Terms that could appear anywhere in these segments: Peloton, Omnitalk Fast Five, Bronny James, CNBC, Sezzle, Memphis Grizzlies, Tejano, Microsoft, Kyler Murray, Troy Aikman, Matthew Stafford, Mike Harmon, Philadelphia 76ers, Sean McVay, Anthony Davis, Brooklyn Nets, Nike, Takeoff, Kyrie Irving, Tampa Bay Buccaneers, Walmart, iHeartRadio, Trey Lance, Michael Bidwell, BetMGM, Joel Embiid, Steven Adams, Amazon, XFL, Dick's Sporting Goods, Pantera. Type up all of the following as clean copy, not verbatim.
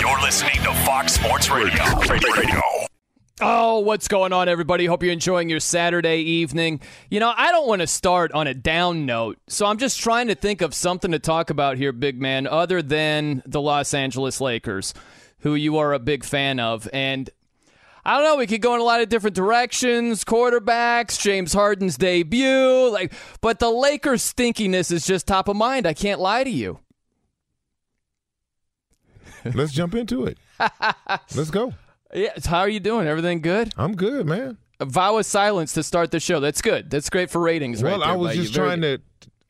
You're listening to Fox Sports Radio. Oh, what's going on, everybody? Hope you're enjoying your Saturday evening. You know, I don't want to start on a down note, so I'm just trying to think of something to talk about here, big man, other than the Los Angeles Lakers, who you are a big fan of. And I don't know, we could go in a lot of different directions, quarterbacks, James Harden's debut, but the Lakers' stinkiness is just top of mind. I can't lie to you. Let's jump into it. Let's go. Yeah, how are you doing? Everything good? I'm good, man. A vow of silence to start the show. That's good. That's great for ratings. Well, right there, I was just trying to.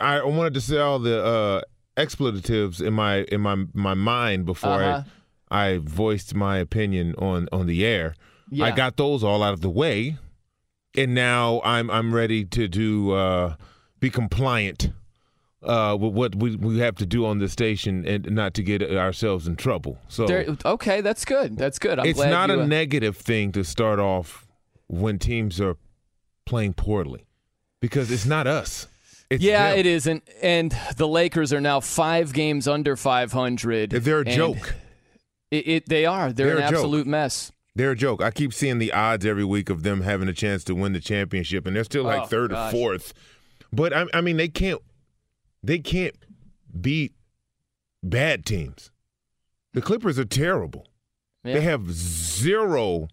I wanted to say all the expletives in my mind before I voiced my opinion on the air. Yeah. I got those all out of the way, and now I'm ready to do be compliant with what we have to do on the station and not to get ourselves in trouble. So okay, that's good. That's good. I'm glad not a negative thing to start off when teams are playing poorly, because it's not us. It's them. It isn't. And the Lakers are now 5 games under 500. They're a joke. They are. They're an absolute mess. They're a joke. I keep seeing the odds every week of them having a chance to win the championship, and they're still like third or fourth. But, I mean, they can't. They can't beat bad teams. The Clippers are terrible. Yeah. They have 0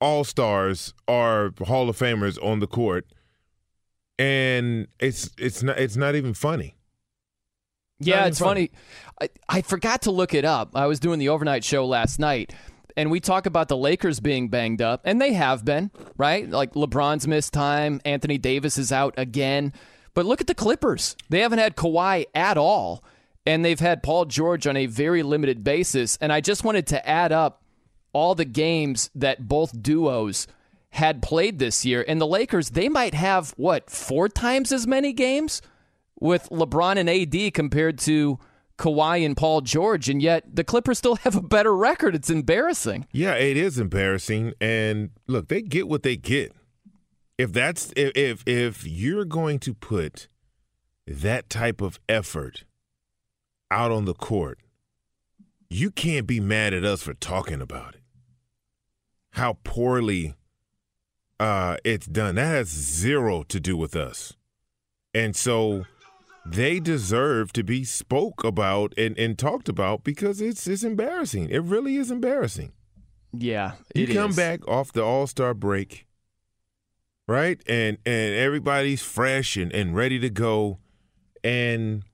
all-stars or Hall of Famers on the court, and it's not even funny. It's funny. I forgot to look it up. I was doing the overnight show last night, and we talk about the Lakers being banged up, and they have been, right? Like LeBron's missed time, Anthony Davis is out again. But look at the Clippers. They haven't had Kawhi at all, and they've had Paul George on a very limited basis. And I just wanted to add up all the games that both duos had played this year. And the Lakers, they might have, 4 times as many games with LeBron and AD compared to Kawhi and Paul George. And yet the Clippers still have a better record. It's embarrassing. Yeah, it is embarrassing. And look, they get what they get. If you're going to put that type of effort out on the court, you can't be mad at us for talking about it. How poorly it's done. That has 0 to do with us. And so they deserve to be spoke about and talked about, because it's embarrassing. It really is embarrassing. Yeah, it is. You come back off the All-Star break. Right? And everybody's fresh and ready to go. And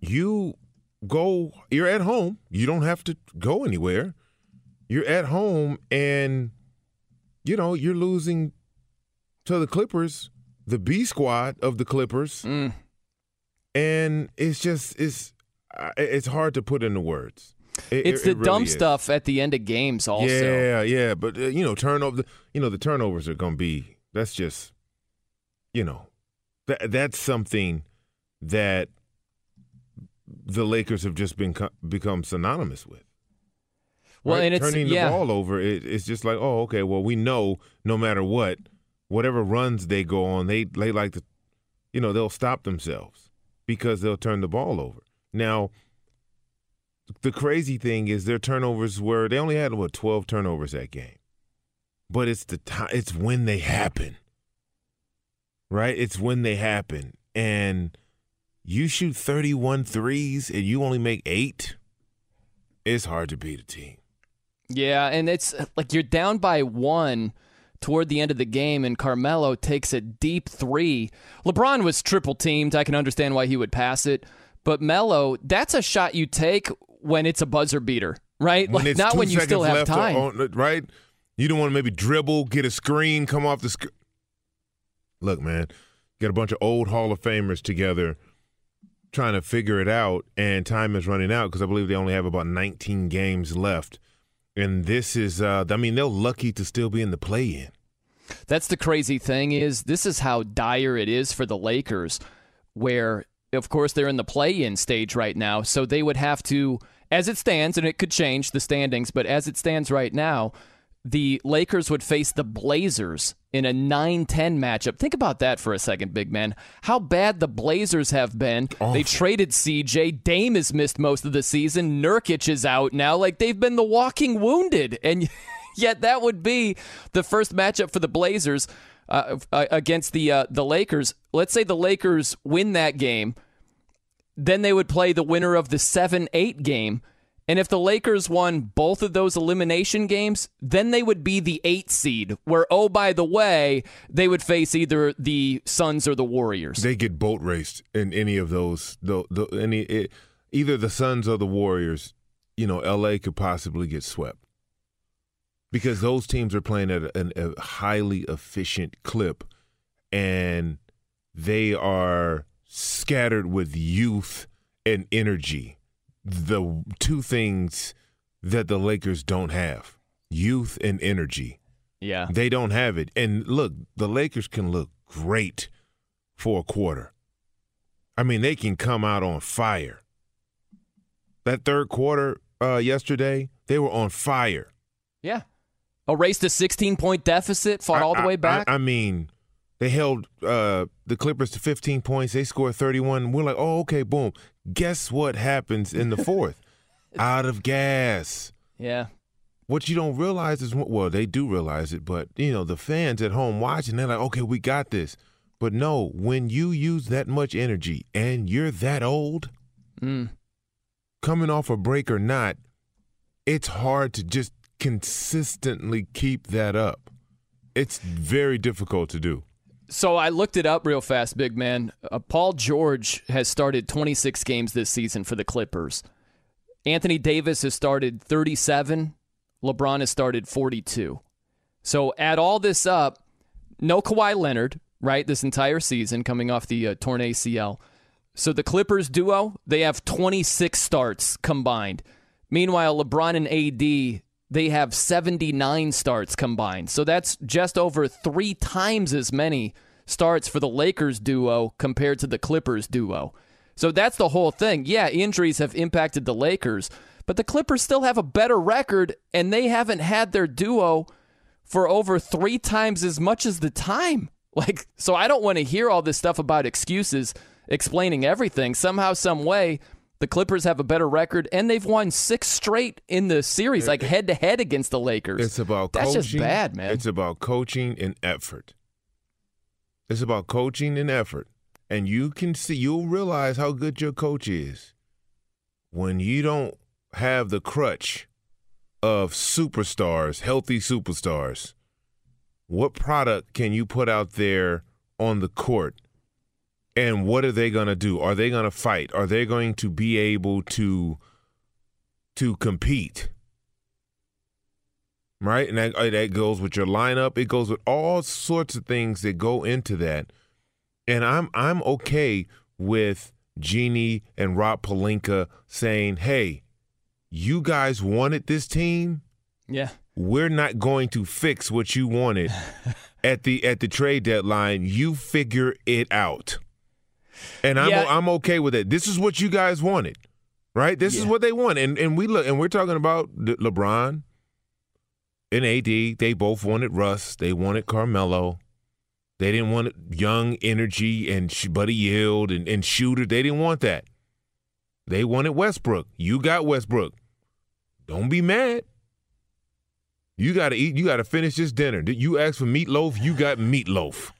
you're at home. You don't have to go anywhere. You're at home, and, you're losing to the Clippers, the B squad of the Clippers. Mm. And it's just, it's hard to put into words. It's really dumb stuff at the end of games also. Yeah. But, the turnovers are going to be – that's just – that's something that the Lakers have just become synonymous with. Well, right? And Turning the ball over, it's just like, oh, okay, well, we know no matter what, whatever runs they go on, they like to – they'll stop themselves because they'll turn the ball over. Now – the crazy thing is their turnovers were, they only had, 12 turnovers that game. But it's the time, it's when they happen, right? It's when they happen. And you shoot 31 threes and you only make 8, it's hard to beat a team. Yeah, and it's like you're down by 1 toward the end of the game, and Carmelo takes a deep 3. LeBron was triple teamed. I can understand why he would pass it. But Melo, that's a shot you take when it's a buzzer beater, right? When it's not when you still have time. Right? You don't want to maybe dribble, get a screen, come off the screen. Look, man, get a bunch of old Hall of Famers together trying to figure it out, and time is running out because I believe they only have about 19 games left. And this is, I mean, they're lucky to still be in the play-in. That's the crazy thing is this is how dire it is for the Lakers, where, of course, they're in the play-in stage right now. So they would have to, as it stands, and it could change the standings, but as it stands right now, the Lakers would face the Blazers in a 9-10 matchup. Think about that for a second, big man. How bad the Blazers have been. Oh. They traded CJ. Dame has missed most of the season. Nurkic is out now. Like, they've been the walking wounded. And yet that would be the first matchup for the Blazers against the Lakers. Let's say the Lakers win that game. Then they would play the winner of the 7-8 game. And if the Lakers won both of those elimination games, then they would be the 8 seed, where, oh, by the way, they would face either the Suns or the Warriors. They get boat raced in any of those. Either the Suns or the Warriors, you know, L.A. could possibly get swept. Because those teams are playing at a highly efficient clip, and they are scattered with youth and energy. The two things that the Lakers don't have, youth and energy. Yeah. They don't have it. And look, the Lakers can look great for a quarter. I mean, they can come out on fire. That third quarter yesterday, they were on fire. Yeah. Erased a 16-point deficit, fought all the way back. I mean, they held the Clippers to 15 points. They scored 31. We're like, oh, okay, boom. Guess what happens in the fourth? Out of gas. Yeah. What you don't realize is, well, they do realize it, but, you know, the fans at home watching, they're like, okay, we got this. But no, when you use that much energy and you're that old, coming off a break or not, it's hard to just consistently keep that up. It's very difficult to do. So I looked it up real fast, big man. Paul George has started 26 games this season for the Clippers. Anthony Davis has started 37. LeBron has started 42. So add all this up, no Kawhi Leonard, right, this entire season coming off the torn ACL. So the Clippers duo, they have 26 starts combined. Meanwhile, LeBron and AD, they have 79 starts combined. So that's just over 3 times as many starts for the Lakers duo compared to the Clippers duo. So that's the whole thing. Yeah, injuries have impacted the Lakers, but the Clippers still have a better record, and they haven't had their duo for over 3 times as much as the time. Like, so I don't want to hear all this stuff about excuses explaining everything. Somehow, some way, the Clippers have a better record, and they've won 6 straight in the series, like head-to-head against the Lakers. It's about coaching. That's just bad, man. It's about coaching and effort. It's about coaching and effort. And you can see, you'll realize how good your coach is when you don't have the crutch of superstars, healthy superstars. What product can you put out there on the court? And what are they going to do? Are they going to fight? Are they going to be able to compete? Right? And that goes with your lineup. It goes with all sorts of things that go into that. And I'm okay with Genie and Rob Pelinka saying, hey, you guys wanted this team? Yeah. We're not going to fix what you wanted at the trade deadline. You figure it out. And I'm okay with it. This is what you guys wanted, right? This is what they want. And we look, and we're talking about LeBron and AD. They both wanted Russ. They wanted Carmelo. They didn't want young energy and Buddy Hield and Shooter. They didn't want that. They wanted Westbrook. You got Westbrook. Don't be mad. You got to eat. You got to finish this dinner. You asked for meatloaf. You got meatloaf.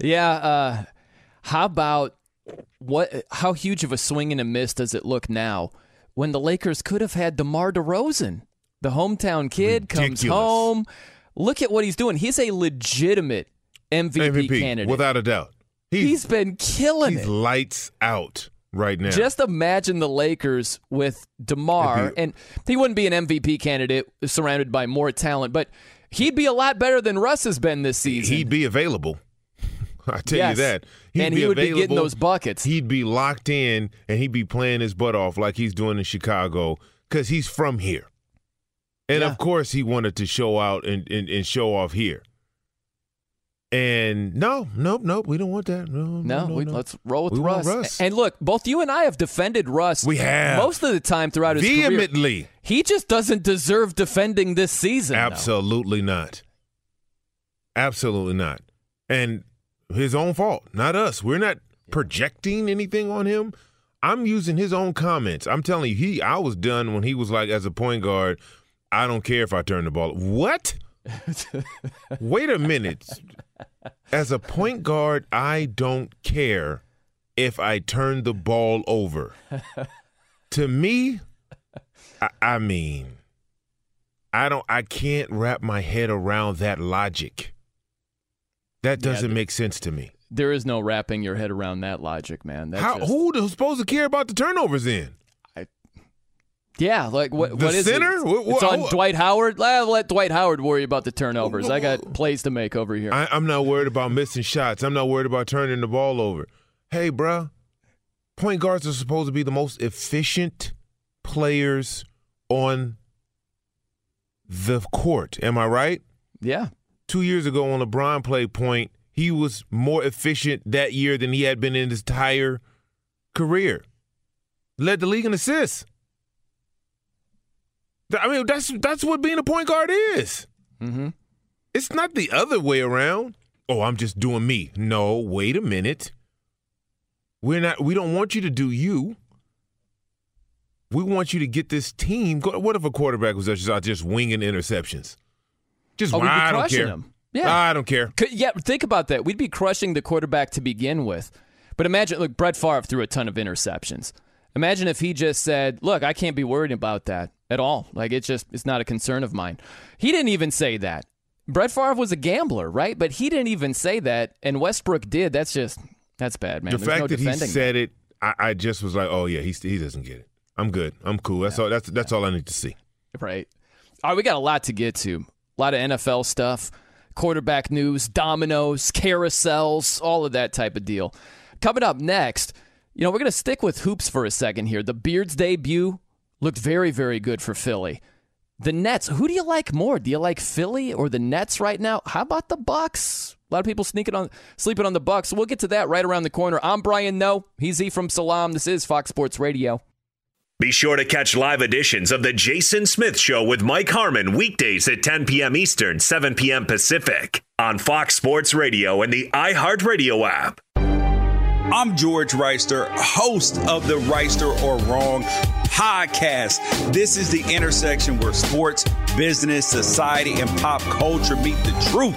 Yeah. How about what? How huge of a swing and a miss does it look now when the Lakers could have had DeMar DeRozan? The hometown kid Ridiculous. Comes home. Look at what he's doing. He's a legitimate MVP candidate. Without a doubt. He's been killing it. He's lights out right now. Just imagine the Lakers with DeMar. And he wouldn't be an MVP candidate surrounded by more talent, but he'd be a lot better than Russ has been this season. He'd be available. I tell you that. He would be getting those buckets. He'd be locked in, and he'd be playing his butt off like he's doing in Chicago because he's from here. And, of course, he wanted to show out and show off here. And nope, we don't want that. No, let's roll with Russ. And look, both you and I have defended Russ. We have. Most of the time throughout his career. Vehemently. He just doesn't deserve defending this season. Absolutely not. And his own fault, not us. We're not projecting anything on him. I'm using his own comments. I'm telling you, I was done when he was like, as a point guard, I don't care if I turn the ball. What? Wait a minute. As a point guard, I don't care if I turn the ball over. To me, I can't wrap my head around that logic. That doesn't make sense to me. There is no wrapping your head around that logic, man. Who's supposed to care about the turnovers then? Yeah, like what is center? It? It's on Dwight Howard. I'll let Dwight Howard worry about the turnovers. I got plays to make over here. I'm not worried about missing shots. I'm not worried about turning the ball over. Hey, bro, point guards are supposed to be the most efficient players on the court. Am I right? Yeah. 2 years ago when LeBron played point, he was more efficient that year than he had been in his entire career. Led the league in assists. I mean, that's what being a point guard is. Mm-hmm. It's not the other way around. Oh, I'm just doing me. No, wait a minute. We don't want you to do you. We want you to get this team. What if a quarterback was just winging interceptions? I don't care. Him. Yeah, I don't care. Yeah, think about that. We'd be crushing the quarterback to begin with. But imagine, look, Brett Favre threw a ton of interceptions. Imagine if he just said, look, I can't be worried about that at all. Like, it's not a concern of mine. He didn't even say that. Brett Favre was a gambler, right? But he didn't even say that, and Westbrook did. That's bad, man. The fact that he said it, I just was like, oh, yeah, he doesn't get it. I'm good. I'm cool. That's all I need to see. Right. All right, we got a lot to get to. A lot of NFL stuff, quarterback news, dominoes, carousels, all of that type of deal. Coming up next, you know, we're going to stick with hoops for a second here. The Beard's debut looked very, very good for Philly. The Nets, who do you like more? Do you like Philly or the Nets right now? How about the Bucks? A lot of people sleeping on the Bucks. We'll get to that right around the corner. I'm Brian Noe. He's E from Salam. This is Fox Sports Radio. Be sure to catch live editions of The Jason Smith Show with Mike Harmon weekdays at 10 p.m. Eastern, 7 p.m. Pacific on Fox Sports Radio and the iHeartRadio app. I'm George Wrighster, host of the Wrighster or Wrong podcast. This is the intersection where sports, business, society, and pop culture meet the truth.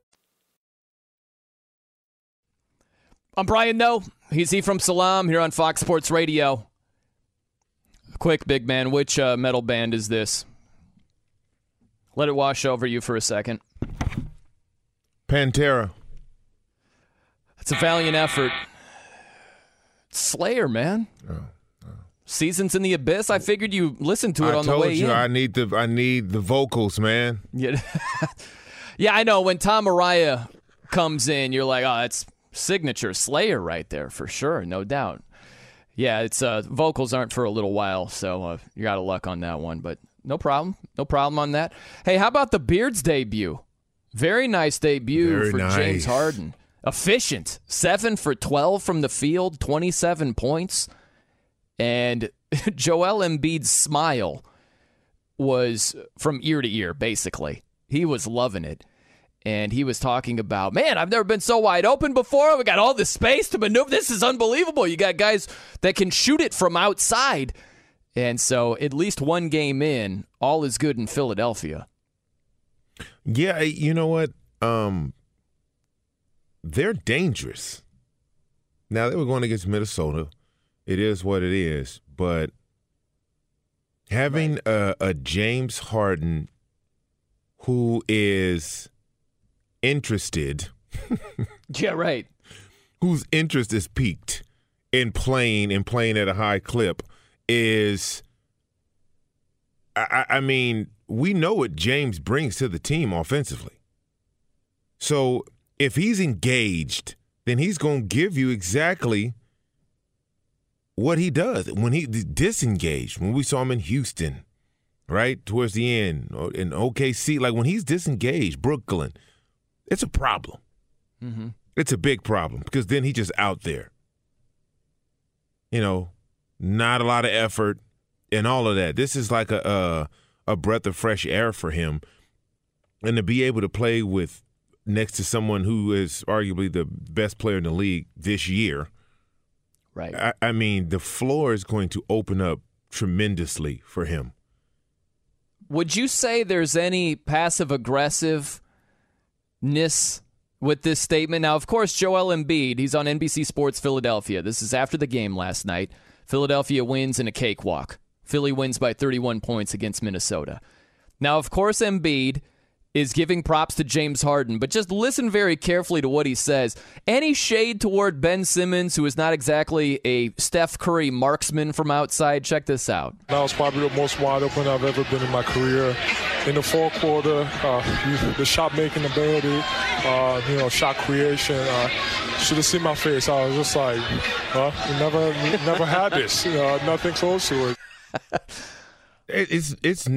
I'm Brian Noe. He's E from Salam here on Fox Sports Radio. Quick, big man, which metal band is this? Let it wash over you for a second. Pantera. It's a valiant effort. Slayer, man. Oh. Seasons in the Abyss. I figured you listened to it on the way in. I told you I need the vocals, man. Yeah. Yeah, I know. When Tom Araya comes in, you're like, oh, it's signature Slayer right there for sure, no doubt. Yeah, it's vocals aren't for a little while, so you're out of luck on that one. But no problem, no problem on that. Hey, how about the Beard's debut? Very nice debut James Harden. Efficient, 7 for 12 from the field, 27 points. And Joel Embiid's smile was from ear to ear, basically. He was loving it. And he was talking about, man, I've never been so wide open before. We got all this space to maneuver. This is unbelievable. You got guys that can shoot it from outside. And so at least one game in, all is good in Philadelphia. Yeah, you know what? They're dangerous. Now, they were going against Minnesota. It is what it is, but having a James Harden who is interested, yeah, right, whose interest is piqued in playing and playing at a high clip is, I mean, we know what James brings to the team offensively. So if he's engaged, then he's going to give you exactly what he does when he disengaged, when we saw him in Houston, right, towards the end, in OKC, like when he's disengaged, Brooklyn, it's a problem. Mm-hmm. It's a big problem because then he just out there. You know, not a lot of effort and all of that. This is like a breath of fresh air for him. And to be able to play with next to someone who is arguably the best player in the league this year, right. I mean, the floor is going to open up tremendously for him. Would you say there's any passive-aggressiveness with this statement? Now, of course, Joel Embiid, he's on NBC Sports Philadelphia. This is after the game last night. Philadelphia wins in a cakewalk. Philly wins by 31 points against Minnesota. Now, of course, Embiid is giving props to James Harden, but just listen very carefully to what he says. Any shade toward Ben Simmons, who is not exactly a Steph Curry marksman from outside? Check this out. That was probably the most wide open I've ever been in my career. In the fourth quarter, the shot-making ability, shot creation, should have seen my face. I was just like, huh? We never had this. Nothing close to it. It's.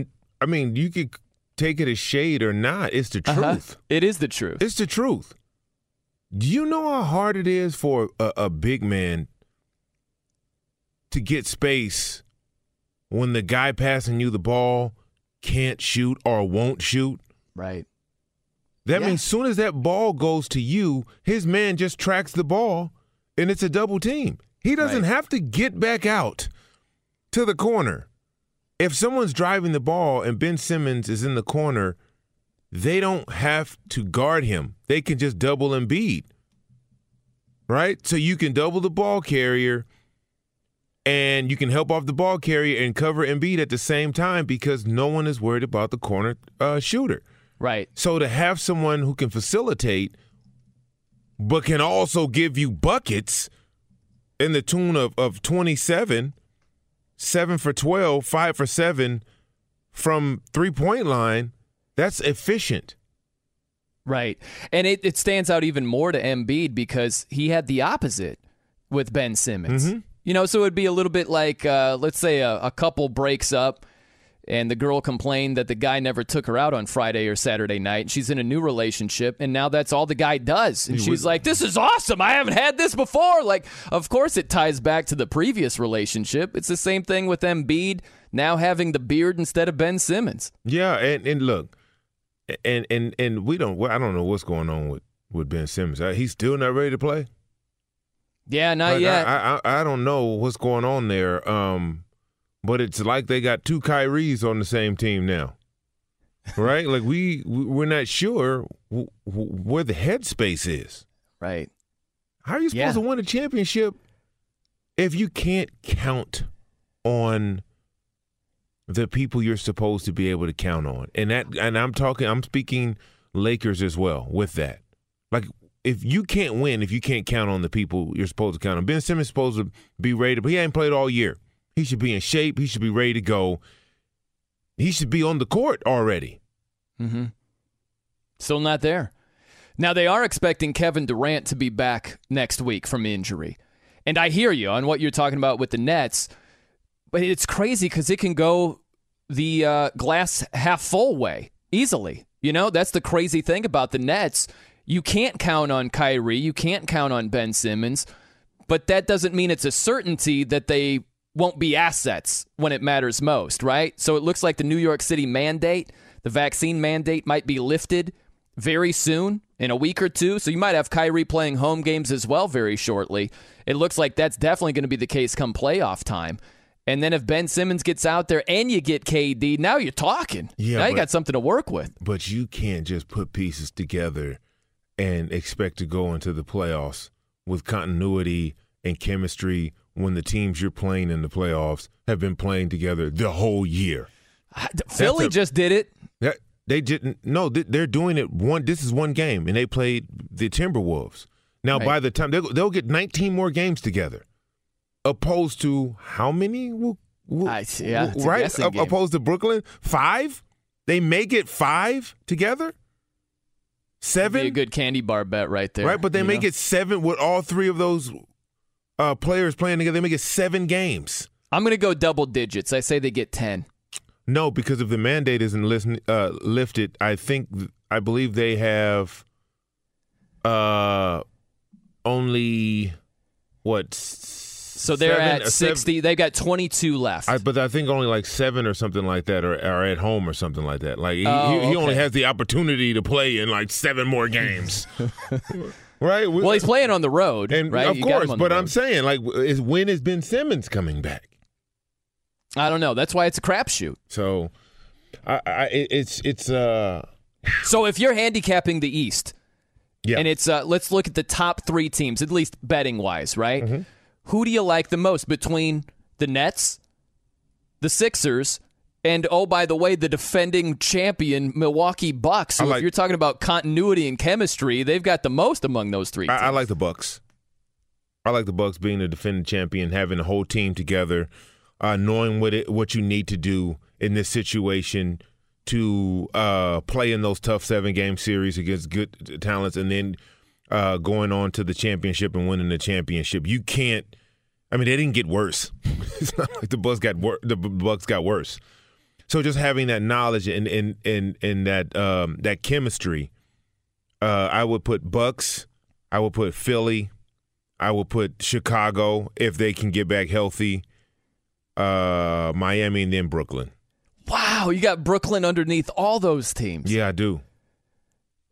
I mean, you could take it as shade or not, it's the truth. Uh-huh. It is the truth. It's the truth. Do you know how hard it is for a big man to get space when the guy passing you the ball can't shoot or won't shoot? Right. That means as soon as that ball goes to you, his man just tracks the ball, and it's a double team. He doesn't have to get back out to the corner. If someone's driving the ball and Ben Simmons is in the corner, they don't have to guard him. They can just double Embiid, right? So you can double the ball carrier, and you can help off the ball carrier and cover Embiid at the same time because no one is worried about the corner shooter. Right. So to have someone who can facilitate but can also give you buckets in the tune of 27 – 7 for 12, 5 for 7 from three-point line, that's efficient. Right. And it stands out even more to Embiid because he had the opposite with Ben Simmons. Mm-hmm. You know, so it would be a little bit like, let's say a couple breaks up and the girl complained that the guy never took her out on Friday or Saturday night. And she's in a new relationship, and now that's all the guy does. And she's like, this is awesome. I haven't had this before. Like, of course it ties back to the previous relationship. It's the same thing with Embiid now having the beard instead of Ben Simmons. Yeah, and look, and I don't know what's going on with Ben Simmons. He's still not ready to play? Yeah, not yet. I don't know what's going on there. But it's like they got two Kyries on the same team now, right? Like we're not sure where the headspace is. Right. How are you supposed to win a championship if you can't count on the people you're supposed to be able to count on. And I'm speaking Lakers as well with that. Like, if you can't win, if you can't count on the people you're supposed to count on. Ben Simmons is supposed to be ready, but he ain't played all year. He should be in shape. He should be ready to go. He should be on the court already. Mm-hmm. Still not there. Now, they are expecting Kevin Durant to be back next week from injury. And I hear you on what you're talking about with the Nets, but it's crazy because it can go the glass half full way easily. You know, that's the crazy thing about the Nets. You can't count on Kyrie. You can't count on Ben Simmons. But that doesn't mean it's a certainty that they won't be assets when it matters most, right? So it looks like the New York City mandate, the vaccine mandate, might be lifted very soon, in a week or two. So you might have Kyrie playing home games as well very shortly. It looks like that's definitely going to be the case come playoff time. And then if Ben Simmons gets out there and you get KD, now you're talking. Yeah, now you got something to work with. But you can't just put pieces together and expect to go into the playoffs with continuity and chemistry when the teams you're playing in the playoffs have been playing together the whole year. Philly just did it. They didn't. No, they're doing it one. This is one game, and they played the Timberwolves. Now, right. By the time they'll get 19 more games together, opposed to how many? Right? Opposed to Brooklyn, 5. They may get 5 together. 7. That'd be a good candy bar bet right there. Right, but they may get 7 with all 3 of those players playing together. They may get 7 games. I'm going to go double digits. I say they get 10. No, because if the mandate isn't lifted, I believe they have only what? So they're at 60. They've got 22 left. But I think only like 7 or something like that are at home or something like that. Like he only has the opportunity to play in like 7 more games. Right? Well, he's playing on the road, and right? Of course, but I'm saying, like, when is Ben Simmons coming back? I don't know. That's why it's a crapshoot. So, So if you're handicapping the East, and it's let's look at the top 3 teams, at least betting wise, right? Mm-hmm. Who do you like the most between the Nets, the Sixers, and by the way, the defending champion Milwaukee Bucks? Who, if you're talking about continuity and chemistry, they've got the most among those 3 teams. I like the Bucks. I like the Bucks being the defending champion, having the whole team together. Knowing what you need to do in this situation to play in those tough 7-game series against good talents, and then going on to the championship and winning the championship. You can't. I mean, they didn't get worse. It's not like the Bucks got worse. So just having that knowledge and that that chemistry, I would put Bucks. I would put Philly. I would put Chicago if they can get back healthy. Miami and then Brooklyn. Wow, you got Brooklyn underneath all those teams. Yeah, I do.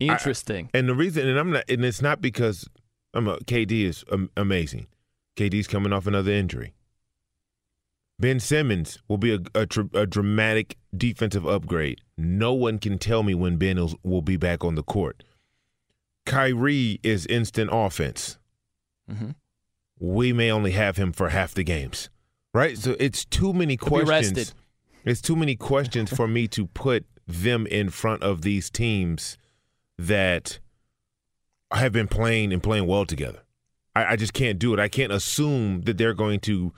Interesting. And the reason, and it's not because KD is amazing. KD's coming off another injury. Ben Simmons will be a dramatic defensive upgrade. No one can tell me when Ben will be back on the court. Kyrie is instant offense. Mm-hmm. We may only have him for half the games. Right, so it's too many questions. It's too many questions for me to put them in front of these teams that have been playing and playing well together. I just can't do it. I can't assume that they're going to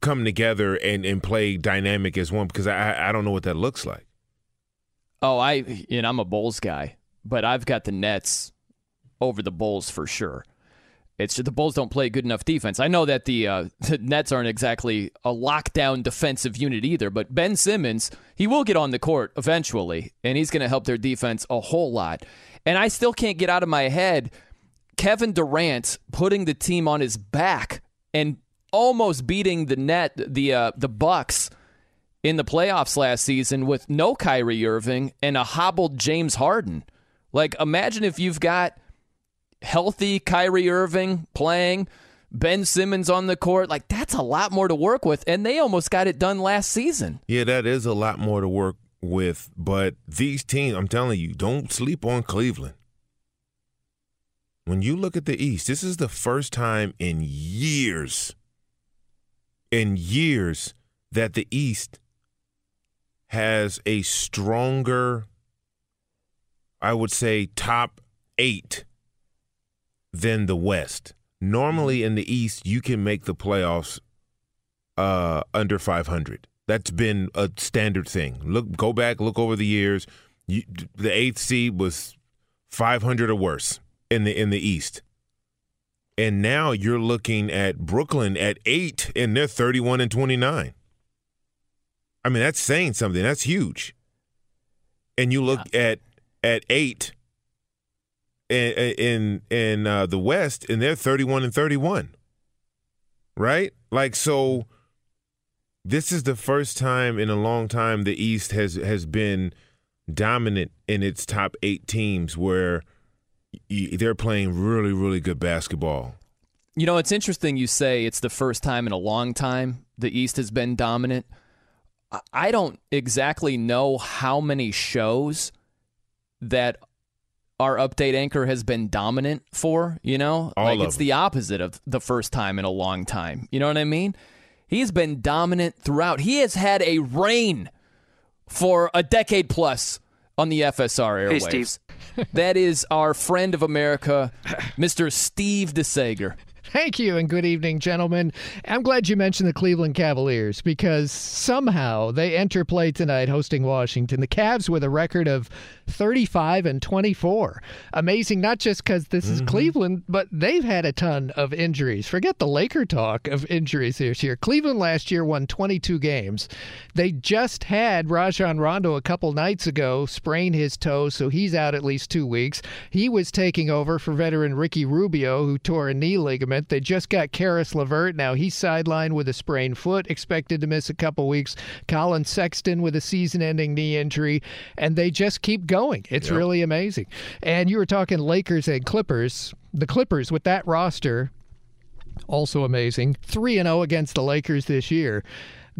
come together and play dynamic as one, because I don't know what that looks like. Oh, I'm a Bulls guy, but I've got the Nets over the Bulls for sure. It's just the Bulls don't play good enough defense. I know that the Nets aren't exactly a lockdown defensive unit either, but Ben Simmons, he will get on the court eventually, and he's going to help their defense a whole lot. And I still can't get out of my head Kevin Durant putting the team on his back and almost beating the Bucks in the playoffs last season with no Kyrie Irving and a hobbled James Harden. Like, imagine if you've got healthy Kyrie Irving playing, Ben Simmons on the court. Like, that's a lot more to work with, and they almost got it done last season. Yeah, that is a lot more to work with, but these teams, I'm telling you, don't sleep on Cleveland. When you look at the East, this is the first time in years in years that the East has a stronger, I would say, top eight than the West. Normally in the East, you can make the playoffs under 500. That's been a standard thing. Go back, look over the years. The eighth seed was 500 or worse in the East. And now you're looking at Brooklyn at 8, and they're 31-29. I mean, that's saying something. That's huge. And you look at 8 in the West, and they're 31-31, right? Like, so this is the first time in a long time the East has been dominant in its top eight teams where they're playing really, really good basketball. You know, it's interesting you say it's the first time in a long time the East has been dominant. I don't exactly know how many shows that our update anchor has been dominant for, you know? It's the opposite of the first time in a long time. You know what I mean? He's been dominant throughout. He has had a reign for a decade plus on the FSR airwaves. Hey, Steve. That is our friend of America, Mr. Steve DeSager. Thank you, and good evening, gentlemen. I'm glad you mentioned the Cleveland Cavaliers because somehow they enter play tonight hosting Washington. The Cavs with a record of 35-24. Amazing, not just because this is Cleveland, but they've had a ton of injuries. Forget the Laker talk of injuries this year. Cleveland last year won 22 games. They just had Rajon Rondo a couple nights ago sprain his toe, so he's out at least 2 weeks. He was taking over for veteran Ricky Rubio, who tore a knee ligament. They just got Karis LeVert. Now he's sidelined with a sprained foot, expected to miss a couple weeks. Colin Sexton with a season-ending knee injury, and they just keep going. It's really amazing. And you were talking Lakers and Clippers. The Clippers with that roster, also amazing. 3-0 against the Lakers this year.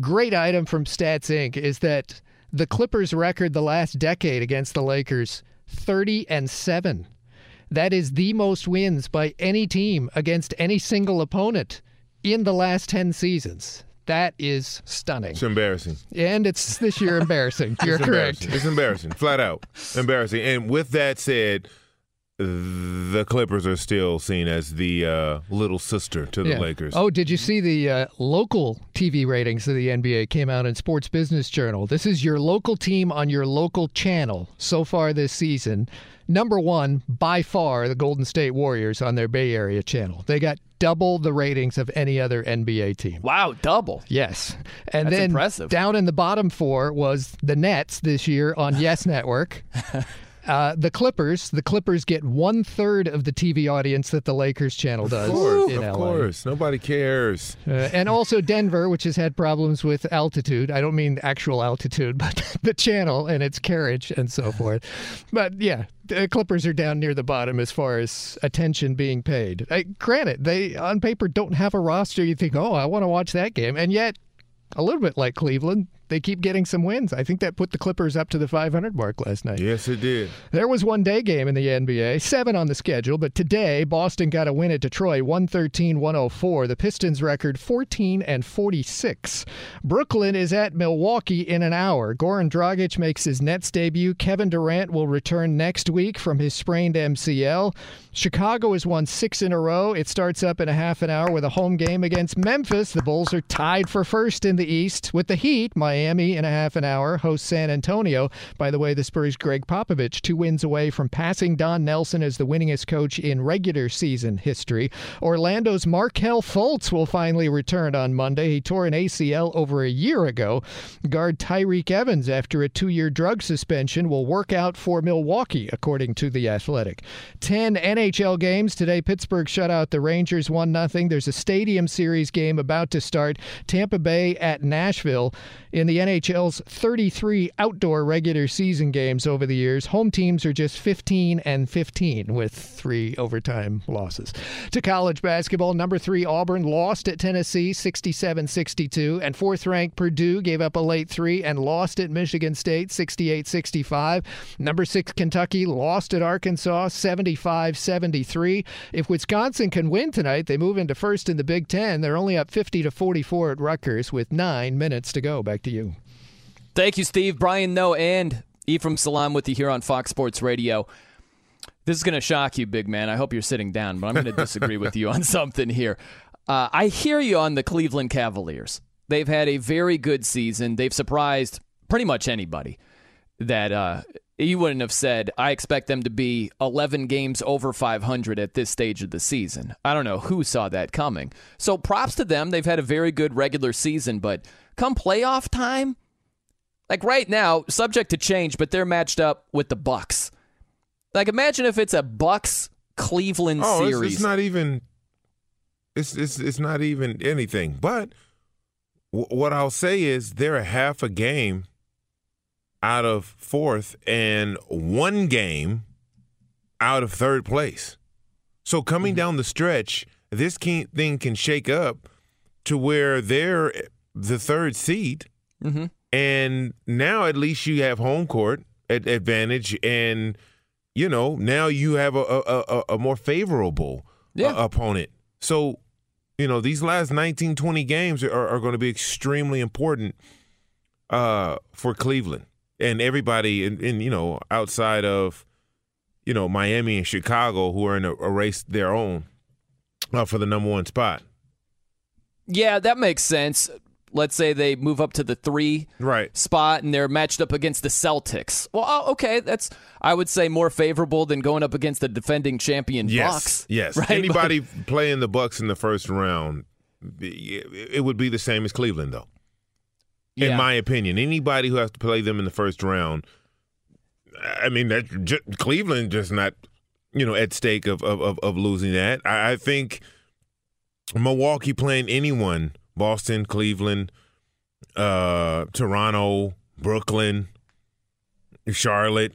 Great item from Stats Inc. is that the Clippers record the last decade against the Lakers, 30-7. That is the most wins by any team against any single opponent in the last 10 seasons. That is stunning. It's embarrassing. And it's this year embarrassing. You're correct. It's embarrassing. Flat out. Embarrassing. And with that said, the Clippers are still seen as the little sister to the Lakers. Oh, did you see the local TV ratings of the NBA came out in Sports Business Journal? This is your local team on your local channel so far this season. Number one, by far, the Golden State Warriors on their Bay Area channel. They got double the ratings of any other NBA team. Wow, double. Yes. And that's then impressive. Down in the bottom four was the Nets this year on YES Network. The Clippers get 1/3 of the TV audience that the Lakers channel does. Of course. Nobody cares. And also Denver, which has had problems with altitude. I don't mean actual altitude, but the channel and its carriage and so forth. But yeah. The Clippers are down near the bottom as far as attention being paid. Granted, they, on paper, don't have a roster. You think, oh, I want to watch that game. And yet, a little bit like Cleveland, they keep getting some wins. I think that put the Clippers up to the 500 mark last night. Yes, it did. There was one day game in the NBA, 7 on the schedule, but today, Boston got a win at Detroit, 113-104. The Pistons record 14-46. Brooklyn is at Milwaukee in an hour. Goran Dragic makes his Nets debut. Kevin Durant will return next week from his sprained MCL. Chicago has won 6 in a row. It starts up in a half an hour with a home game against Memphis. The Bulls are tied for first in the East with the Heat. Miami in a half an hour hosts San Antonio. By the way, the Spurs' Greg Popovich, 2 wins away from passing Don Nelson as the winningest coach in regular season history. Orlando's Markelle Fultz will finally return on Monday. He tore an ACL over a year ago. Guard Tyreek Evans, after a 2-year drug suspension, will work out for Milwaukee, according to The Athletic. 10 NHL games. Today, Pittsburgh shut out the Rangers 1-0. There's a Stadium Series game about to start. Tampa Bay at Nashville. In the NHL's 33 outdoor regular season games over the years, home teams are just 15-15 with 3 overtime losses. To college basketball, number 3 Auburn lost at Tennessee 67-62, and 4th-ranked Purdue gave up a late 3 and lost at Michigan State 68-65. Number 6 Kentucky lost at Arkansas 75-73. If Wisconsin can win tonight, they move into first in the Big Ten. They're only up 50-44 at Rutgers with 9 minutes to go. Back to you. Thank you, Steve. Brian Noe and Ephraim Salam with you here on Fox Sports Radio. This is going to shock you, big man. I hope you're sitting down, but I'm going to disagree with you on something here. I hear you on the Cleveland Cavaliers. They've had a very good season. They've surprised pretty much anybody that you wouldn't have said, I expect them to be 11 games over 500 at this stage of the season. I don't know who saw that coming. So props to them. They've had a very good regular season, but come playoff time, like right now, subject to change, but they're matched up with the Bucks. Like, imagine if it's a Bucks-Cleveland series. It's not even it's not even anything. But what I'll say is they're a half a game out of 4th and 1 game out of 3rd place. So coming down the stretch, this thing can shake up to where they're the 3rd seed, and now at least you have home court advantage, and you know, now you have a more favorable opponent. So, you know, these last 19, 20 games are going to be extremely important for Cleveland and everybody in, you know, outside of, you know, Miami and Chicago, who are in a race their own for the number 1 spot. Yeah, that makes sense. Let's say they move up to the 3 spot and they're matched up against the Celtics. Well, okay, that's, I would say, more favorable than going up against the defending champion Bucks. Yes, right? Anybody playing the Bucks in the first round, it would be the same as Cleveland, though, in my opinion. Anybody who has to play them in the first round, I mean, Cleveland just not, you know, at stake of losing that. I think Milwaukee playing anyone, Boston, Cleveland, Toronto, Brooklyn, Charlotte,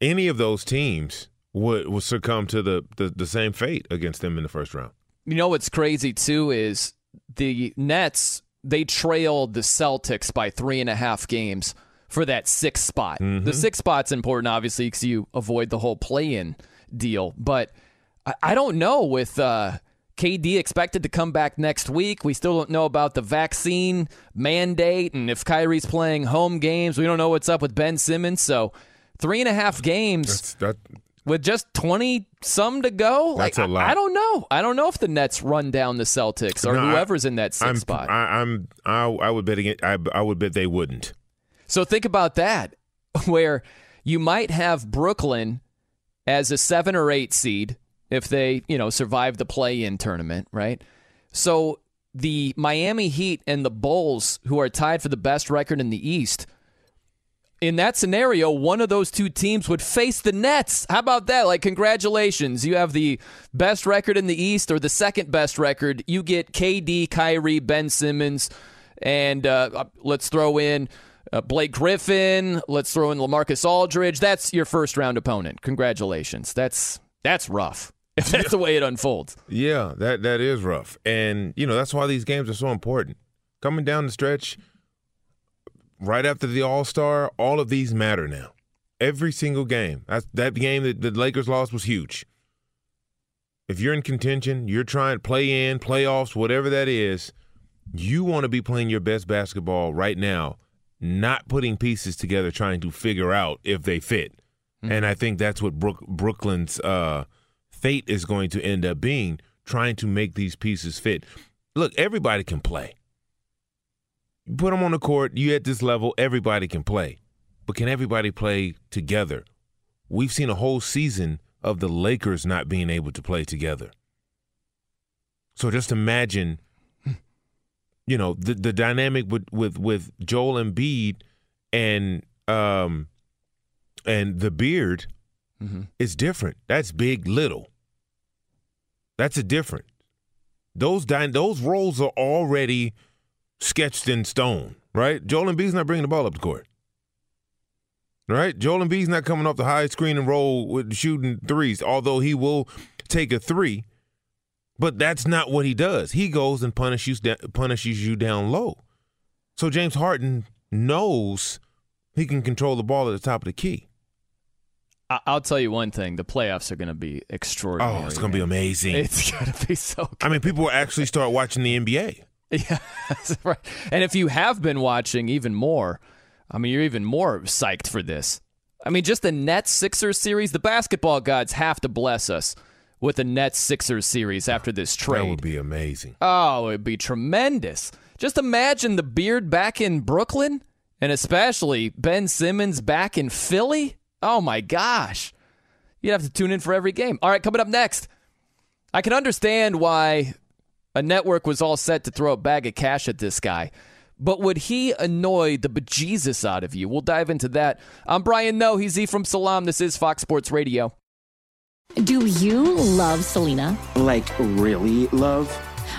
any of those teams would succumb to the same fate against them in the first round. You know what's crazy, too, is the Nets, they trailed the Celtics by 3.5 games for that 6th spot. The 6th spot's important, obviously, because you avoid the whole play-in deal. But I don't know with KD expected to come back next week. We still don't know about the vaccine mandate, and if Kyrie's playing home games, we don't know what's up with Ben Simmons. So 3.5 games with just 20-some to go? That's a lot. I don't know. I don't know if the Nets run down the Celtics or whoever's in that 6th spot. I would bet they wouldn't. So think about that, where you might have Brooklyn as a 7 or 8 seed, if they, you know, survive the play-in tournament, right? So the Miami Heat and the Bulls, who are tied for the best record in the East, in that scenario, one of those 2 teams would face the Nets. How about that? Like, congratulations. You have the best record in the East or the second best record. You get KD, Kyrie, Ben Simmons, and let's throw in Blake Griffin. Let's throw in LaMarcus Aldridge. That's your first-round opponent. Congratulations. That's rough. If that's the way it unfolds. Yeah, that is rough. And, you know, that's why these games are so important. Coming down the stretch, right after the All-Star, all of these matter now. Every single game. That game that the Lakers lost was huge. If you're in contention, you're trying to play in, playoffs, whatever that is, you want to be playing your best basketball right now, not putting pieces together, trying to figure out if they fit. And I think that's what Brooklyn's fate is going to end up being, trying to make these pieces fit. Look, everybody can play. You put them on the court, you at this level, everybody can play. But can everybody play together? We've seen a whole season of the Lakers not being able to play together. So just imagine, you know, the dynamic with Joel Embiid and the beard is different. That's big, little. That's a different. Those roles are already sketched in stone. right? Joel Embiid's not bringing the ball up the court, right? Joel Embiid's not coming off the high screen and roll with shooting threes, although he will take a three, but that's not what he does. He goes and punishes you down low. So James Harden knows he can control the ball at the top of the key. I'll tell you one thing. The playoffs are going to be extraordinary. Oh, it's going to be amazing. It's going to be so good. I mean, people will actually start watching the NBA. Yeah, that's right. And if you have been watching even more, I mean, you're even more psyched for this. I mean, just the Nets-Sixers series, the basketball gods have to bless us with the Nets-Sixers series after this trade. That would be amazing. Oh, it would be tremendous. Just imagine the Beard back in Brooklyn, and especially Ben Simmons back in Philly. Oh, my gosh. You'd have to tune in for every game. All right, coming up next, I can understand why a network was all set to throw a bag of cash at this guy, but would he annoy the bejesus out of you? We'll dive into that. I'm Brian Noe. He's E from Salam. This is Fox Sports Radio. Do you love Selena? Like, really love?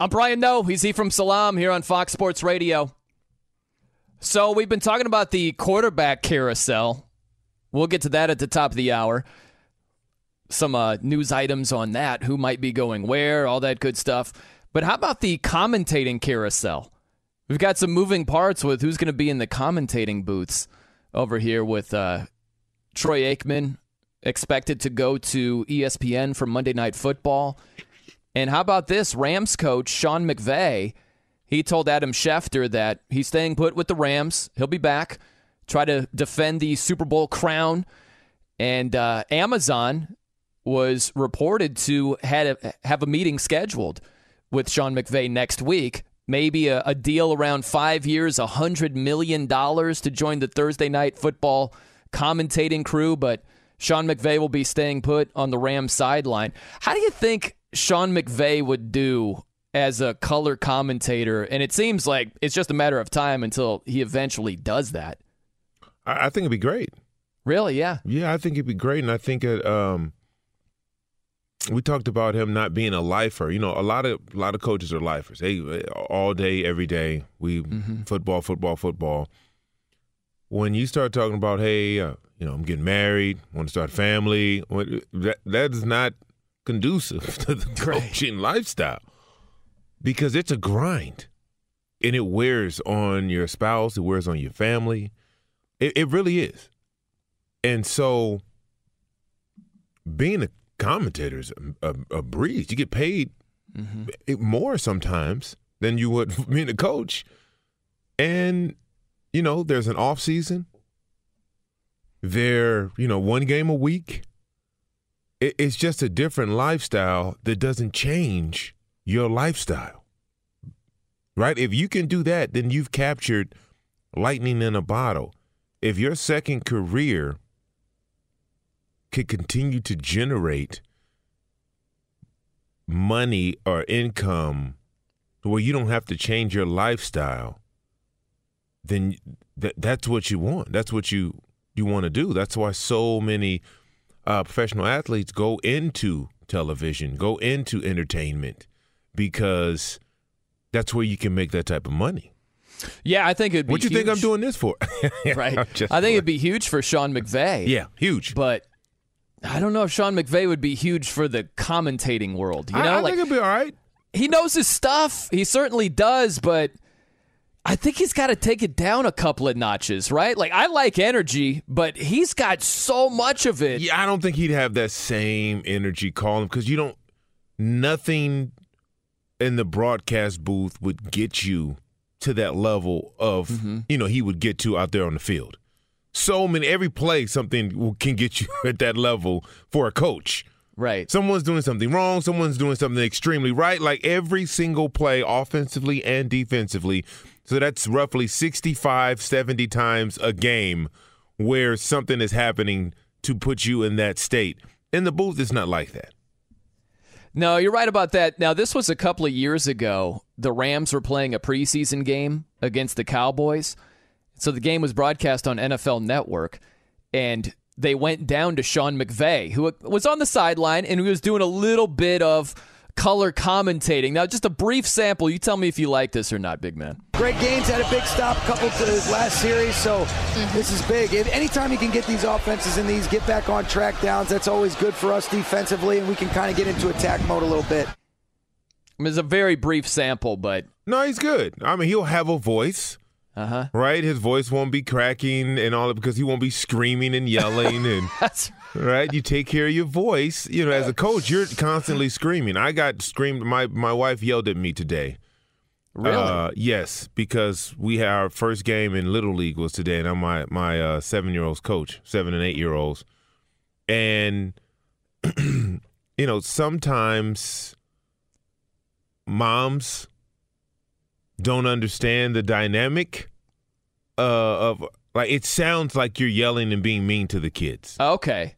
I'm Brian Noe. He's E from Salam here on Fox Sports Radio. So we've been talking about the quarterback carousel. We'll get to that at the top of the hour. Some news items on that, who might be going where, all that good stuff. But how about the commentating carousel? We've got some moving parts with who's going to be in the commentating booths over here with Troy Aikman expected to go to ESPN for Monday Night Football. And how about this? Rams coach Sean McVay, he told Adam Schefter that he's staying put with the Rams. He'll be back, try to defend the Super Bowl crown. And Amazon was reported to have a meeting scheduled with Sean McVay next week. Maybe a deal around 5 years, $100 million to join the Thursday Night Football commentating crew. But Sean McVay will be staying put on the Rams sideline. How do you think Sean McVay would do as a color commentator? And it seems like it's just a matter of time until he eventually does that. I think it'd be great. Really? Yeah. Yeah, I think it'd be great. And I think it, we talked about him not being a lifer. You know, a lot of coaches are lifers. They all day, every day. We football. When you start talking about, hey, I'm getting married, want to start family, that is not conducive to the coaching lifestyle, because it's a grind and it wears on your spouse, it wears on your family. It really is. And so being a commentator is a breeze. You get paid more sometimes than you would being a coach. And, there's an off season. They're, one game a week. It's just a different lifestyle that doesn't change your lifestyle, right? If you can do that, then you've captured lightning in a bottle. If your second career could continue to generate money or income where you don't have to change your lifestyle, then that's what you want. That's what you want to do. That's why so many professional athletes go into television, go into entertainment, because that's where you can make that type of money. Yeah, I think it'd be huge. What do you think I'm doing this for? Right. I think it'd be huge for Sean McVay. Yeah, huge. But I don't know if Sean McVay would be huge for the commentating world. I think it'd be all right. He knows his stuff. He certainly does, but I think he's got to take it down a couple of notches, right? Like, I like energy, but he's got so much of it. Yeah, I don't think he'd have that same energy calling, because nothing in the broadcast booth would get you to that level of, he would get to out there on the field. So many, every play, something can get you at that level for a coach. Right. Someone's doing something wrong. Someone's doing something extremely right. Like, every single play, offensively and defensively, So that's roughly 65, 70 times a game where something is happening to put you in that state. In the booth, it's not like that. No, you're right about that. Now, this was a couple of years ago. The Rams were playing a preseason game against the Cowboys. So the game was broadcast on NFL Network, and they went down to Sean McVay, who was on the sideline, and he was doing a little bit of color commentating. Now, just a brief sample. You tell me if you like this or not, big man. Great games, had a big stop, couple to the last series, so this is big. If anytime you can get these offenses and these get back on track downs, that's always good for us defensively, and we can kind of get into attack mode a little bit. I mean, it's a very brief sample, but... No, he's good. I mean, he'll have a voice. Uh-huh. Right? His voice won't be cracking and all that because he won't be screaming and yelling. And that's right. Right? You take care of your voice. You know, as a coach, you're constantly screaming. I got screamed. My wife yelled at me today. Really? Yes, because we had our first game in Little League was today, and I'm my 7-year-old's coach, 7 and 8-year-olds. And, you know, sometimes moms don't understand the dynamic of, like, it sounds like you're yelling and being mean to the kids. Okay.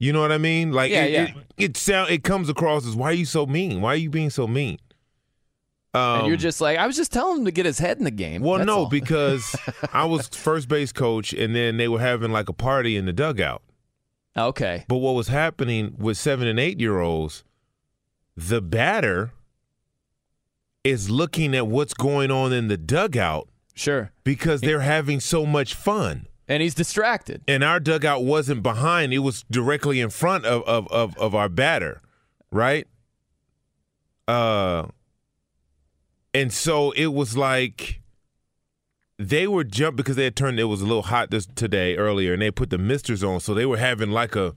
You know what I mean? Like, it comes across as, why are you so mean? Why are you being so mean? And you're just like, I was just telling him to get his head in the game. Well, that's no, because I was first base coach, and then they were having like a party in the dugout. Okay. But what was happening with 7 and 8-year-olds, the batter is looking at what's going on in the dugout. Sure. Because they're having so much fun. And he's distracted. And our dugout wasn't behind. It was directly in front of our batter, right? And so it was like they were jumped because they had turned. It was a little hot today earlier, and they put the misters on, so they were having like a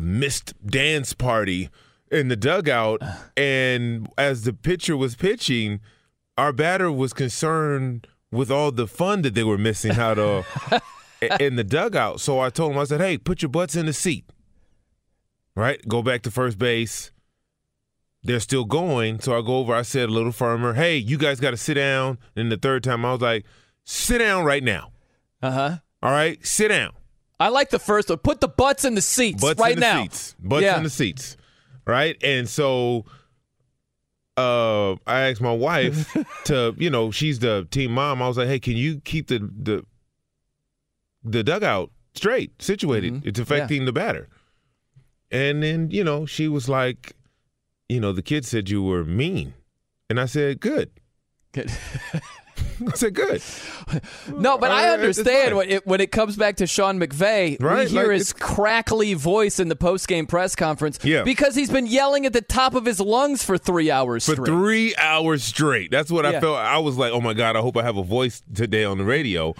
mist dance party in the dugout. And as the pitcher was pitching, our batter was concerned with all the fun that they were missing out of in the dugout. So I told him, I said, "Hey, put your butts in the seat. Right, go back to first base." They're still going, so I go over. I said a little firmer, "Hey, you guys got to sit down." And the third time, I was like, "Sit down right now." Uh huh. All right, sit down. I like the first one. Put the butts in the seats butts right in the now. Seats. Butts yeah. in the seats, right? And so, I asked my wife to, you know, she's the team mom. I was like, "Hey, can you keep the dugout straight, situated? Mm-hmm. It's affecting the batter." And then, you know, she was like, "You know, the kid said you were mean." And I said, Good. I said, good. No, but I understand when it comes back to Sean McVay, right? We hear his crackly voice in the post-game press conference because he's been yelling at the top of his lungs for 3 hours straight. That's what I felt. I was like, oh, my God, I hope I have a voice today on the radio.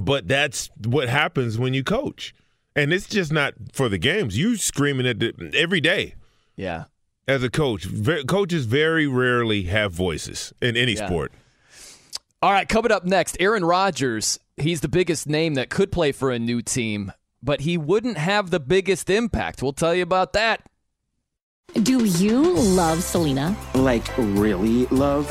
But that's what happens when you coach. And it's just not for the games. You're screaming at every day. Yeah. As a coach, coaches very rarely have voices in any sport. All right, coming up next, Aaron Rodgers. He's the biggest name that could play for a new team, but he wouldn't have the biggest impact. We'll tell you about that. Do you love Selena? Like, really love?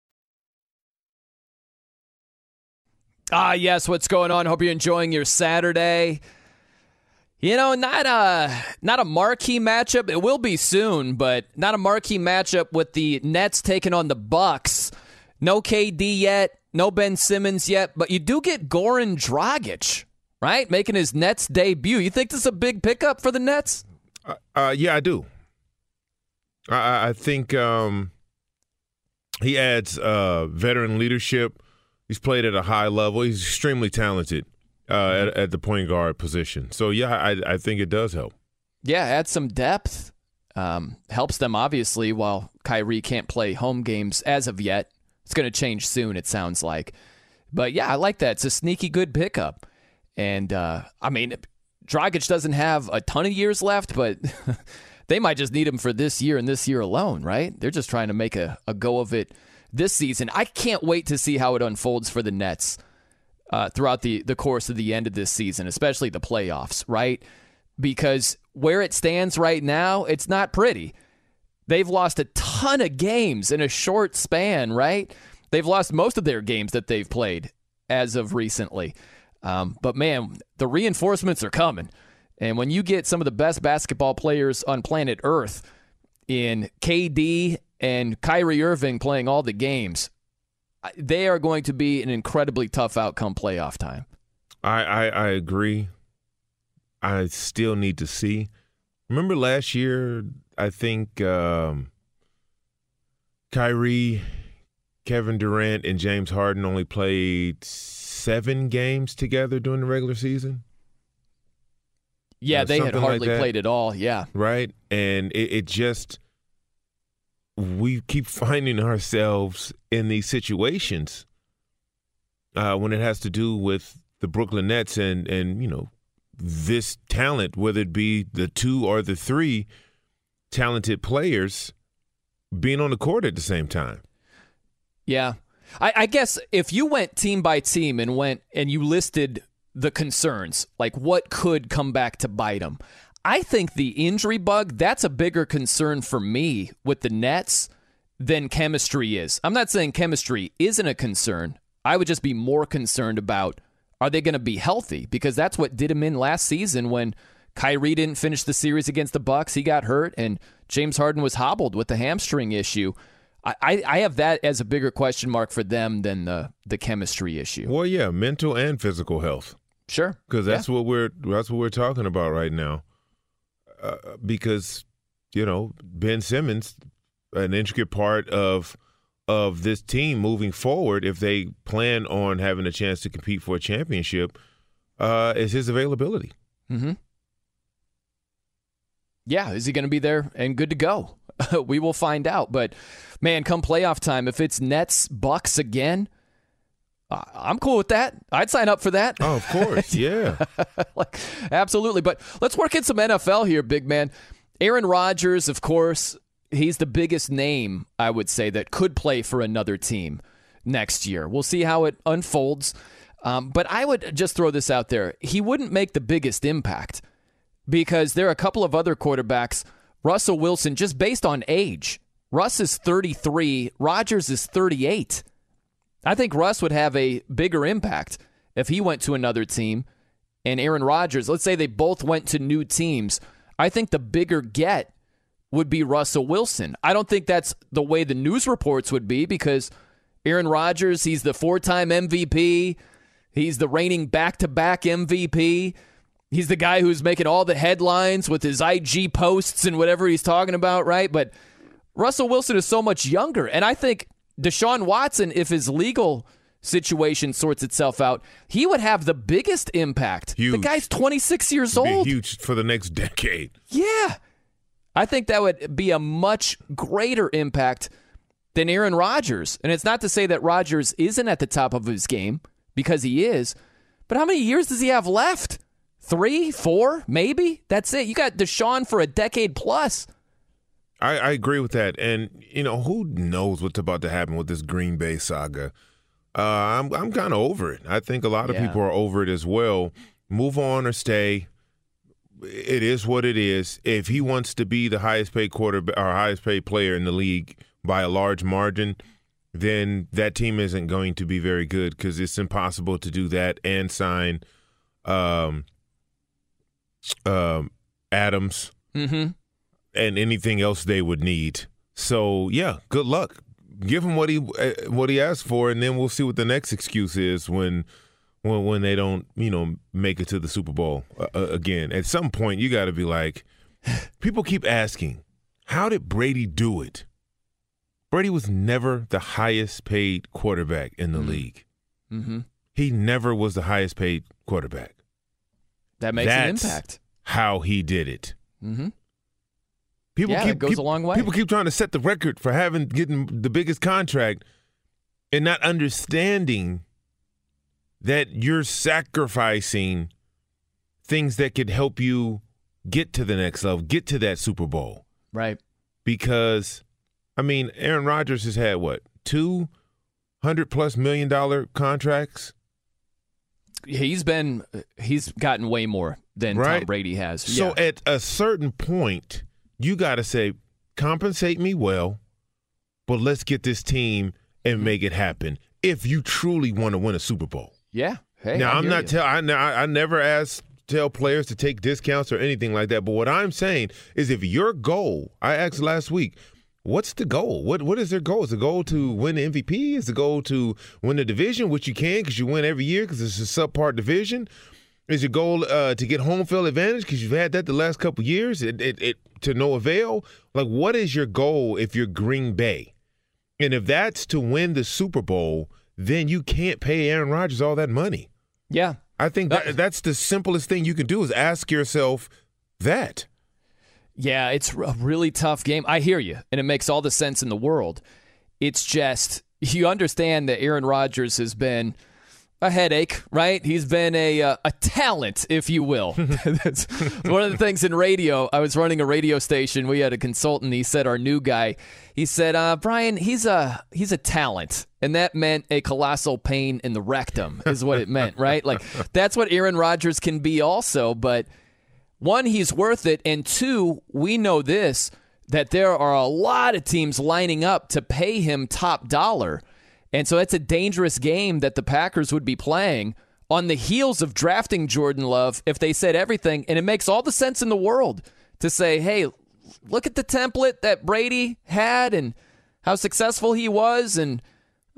Ah, yes, what's going on? Hope you're enjoying your Saturday. You know, not a marquee matchup. It will be soon, but not a marquee matchup with the Nets taking on the Bucks. No KD yet, no Ben Simmons yet, but you do get Goran Dragic, right? Making his Nets debut. You think this is a big pickup for the Nets? Yeah, I do. I think he adds veteran leadership. He's played at a high level. He's extremely talented. At the point guard position. So, yeah, I think it does help. Yeah, add some depth. Helps them, obviously, while Kyrie can't play home games as of yet. It's going to change soon, it sounds like. But, yeah, I like that. It's a sneaky good pickup. And, I mean, Dragic doesn't have a ton of years left, but they might just need him for this year and this year alone, right? They're just trying to make a go of it this season. I can't wait to see how it unfolds for the Nets throughout the course of the end of this season, especially the playoffs, right? Because where it stands right now, it's not pretty. They've lost a ton of games in a short span, right? They've lost most of their games that they've played as of recently. But, man, the reinforcements are coming. And when you get some of the best basketball players on planet Earth in KD and Kyrie Irving playing all the games, they are going to be an incredibly tough outcome playoff time. I agree. I still need to see. Remember last year, I think Kyrie, Kevin Durant, and James Harden only played 7 games together during the regular season? Yeah, they had hardly played at all, yeah. Right? And it just – we keep finding ourselves in these situations when it has to do with the Brooklyn Nets and you know, this talent, whether it be the 2 or the 3 talented players being on the court at the same time. Yeah. I guess if you went team by team and went and you listed the concerns, like what could come back to bite them, I think the injury bug, that's a bigger concern for me with the Nets than chemistry is. I'm not saying chemistry isn't a concern. I would just be more concerned about, are they going to be healthy? Because that's what did him in last season when Kyrie didn't finish the series against the Bucks. He got hurt, and James Harden was hobbled with the hamstring issue. I have that as a bigger question mark for them than the chemistry issue. Well, yeah, mental and physical health. Sure, because that's what we're talking about right now. Because you know Ben Simmons, an intricate part of this team moving forward, if they plan on having a chance to compete for a championship, is his availability. Mm-hmm. Yeah, is he going to be there and good to go? We will find out. But, man, come playoff time, if it's Nets, Bucks again, I'm cool with that. I'd sign up for that. Oh, of course. Yeah. Like, absolutely. But let's work in some NFL here, big man. Aaron Rodgers, of course, he's the biggest name, I would say, that could play for another team next year. We'll see how it unfolds. But I would just throw this out there. He wouldn't make the biggest impact because there are a couple of other quarterbacks. Russell Wilson, just based on age, Russ is 33, Rodgers is 38. I think Russ would have a bigger impact if he went to another team. And Aaron Rodgers, let's say they both went to new teams. I think the bigger get would be Russell Wilson. I don't think that's the way the news reports would be because Aaron Rodgers, he's the 4-time MVP. He's the reigning back-to-back MVP. He's the guy who's making all the headlines with his IG posts and whatever he's talking about, right? But Russell Wilson is so much younger. And I think Deshaun Watson, if his legal situation sorts itself out, he would have the biggest impact. Huge. The guy's 26 years old. Huge for the next decade. Yeah. I think that would be a much greater impact than Aaron Rodgers. And it's not to say that Rodgers isn't at the top of his game, because he is. But how many years does he have left? 3, 4, maybe? That's it. You got Deshaun for a decade plus. I agree with that. And, you know, who knows what's about to happen with this Green Bay saga? I'm kind of over it. I think a lot of people are over it as well. Move on or stay. It is what it is. If he wants to be the highest paid quarterback or highest paid player in the league by a large margin, then that team isn't going to be very good because it's impossible to do that and sign Adams, and anything else they would need. So yeah, good luck. Give him what he asked for, and then we'll see what the next excuse is when they don't, you know, make it to the Super Bowl again. At some point, you got to be like, people keep asking, how did Brady do it? Brady was never the highest paid quarterback in the league. Mm-hmm. He never was the highest paid quarterback. That makes an impact. How he did it. Mm-hmm. It goes a long way. People keep trying to set the record for getting the biggest contract and not understanding that you're sacrificing things that could help you get to the next level, get to that Super Bowl. Right. Because, I mean, Aaron Rodgers has had, what, $200+ million contracts? He's gotten way more than Tom Brady has. So at a certain point, you got to say, compensate me well, but let's get this team and make it happen if you truly want to win a Super Bowl. Yeah. Hey, now, I'm not telling – I never tell players to take discounts or anything like that, but what I'm saying is if your goal – I asked last week – what's the goal? What is their goal? Is the goal to win the MVP? Is the goal to win the division, which you can because you win every year because it's a subpar division? Is your goal to get home field advantage because you've had that the last couple years it to no avail? Like, what is your goal if you're Green Bay? And if that's to win the Super Bowl, then you can't pay Aaron Rodgers all that money. Yeah. I think that's the simplest thing you can do is ask yourself that. Yeah, it's a really tough game. I hear you, and it makes all the sense in the world. It's just you understand that Aaron Rodgers has been a headache, right? He's been a talent, if you will. That's one of the things in radio. I was running a radio station. We had a consultant. He said, our new guy, he said, Brian, he's a talent. And that meant a colossal pain in the rectum is what it meant, right? Like, that's what Aaron Rodgers can be also, but one, he's worth it, and two, we know this, that there are a lot of teams lining up to pay him top dollar, and so that's a dangerous game that the Packers would be playing on the heels of drafting Jordan Love if they said everything, and it makes all the sense in the world to say, hey, look at the template that Brady had and how successful he was, and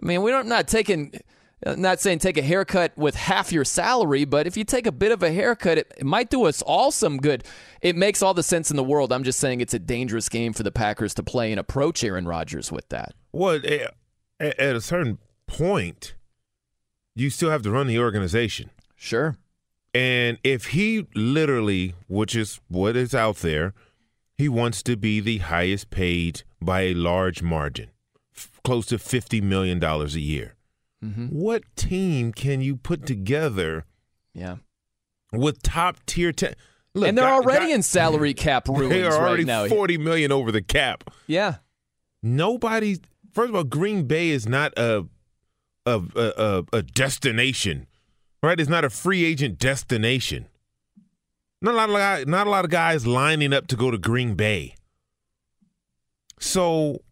I mean, we're not taking... I'm not saying take a haircut with half your salary, but if you take a bit of a haircut, it might do us all some good. It makes all the sense in the world. I'm just saying it's a dangerous game for the Packers to play and approach Aaron Rodgers with that. Well, at a certain point, you still have to run the organization. Sure. And if he literally, which is what is out there, he wants to be the highest paid by a large margin, close to $50 million a year. Mm-hmm. What team can you put together with top-tier Look, and they're already in salary cap ruins right now. They are already $40 million over the cap. Yeah. Nobody – first of all, Green Bay is not a destination, right? It's not a free agent destination. Not a lot of guys lining up to go to Green Bay. So –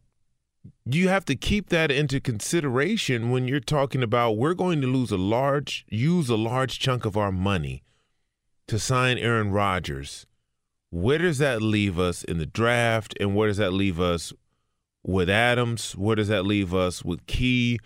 you have to keep that into consideration when you're talking about we're going to use a large chunk of our money to sign Aaron Rodgers. Where does that leave us in the draft? And where does that leave us with Adams? Where does that leave us with key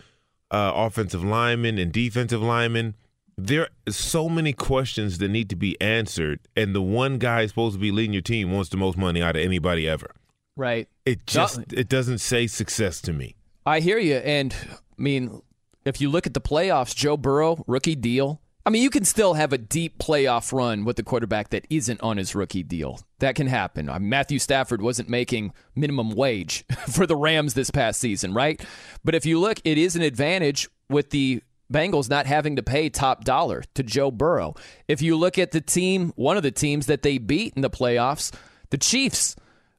offensive linemen and defensive linemen? There are so many questions that need to be answered. And the one guy supposed to be leading your team wants the most money out of anybody ever. Right. It doesn't say success to me. I hear you. And, I mean, if you look at the playoffs, Joe Burrow, rookie deal. I mean, you can still have a deep playoff run with the quarterback that isn't on his rookie deal. That can happen. Matthew Stafford wasn't making minimum wage for the Rams this past season, right? But if you look, it is an advantage with the Bengals not having to pay top dollar to Joe Burrow. If you look at the team, one of the teams that they beat in the playoffs, the Chiefs,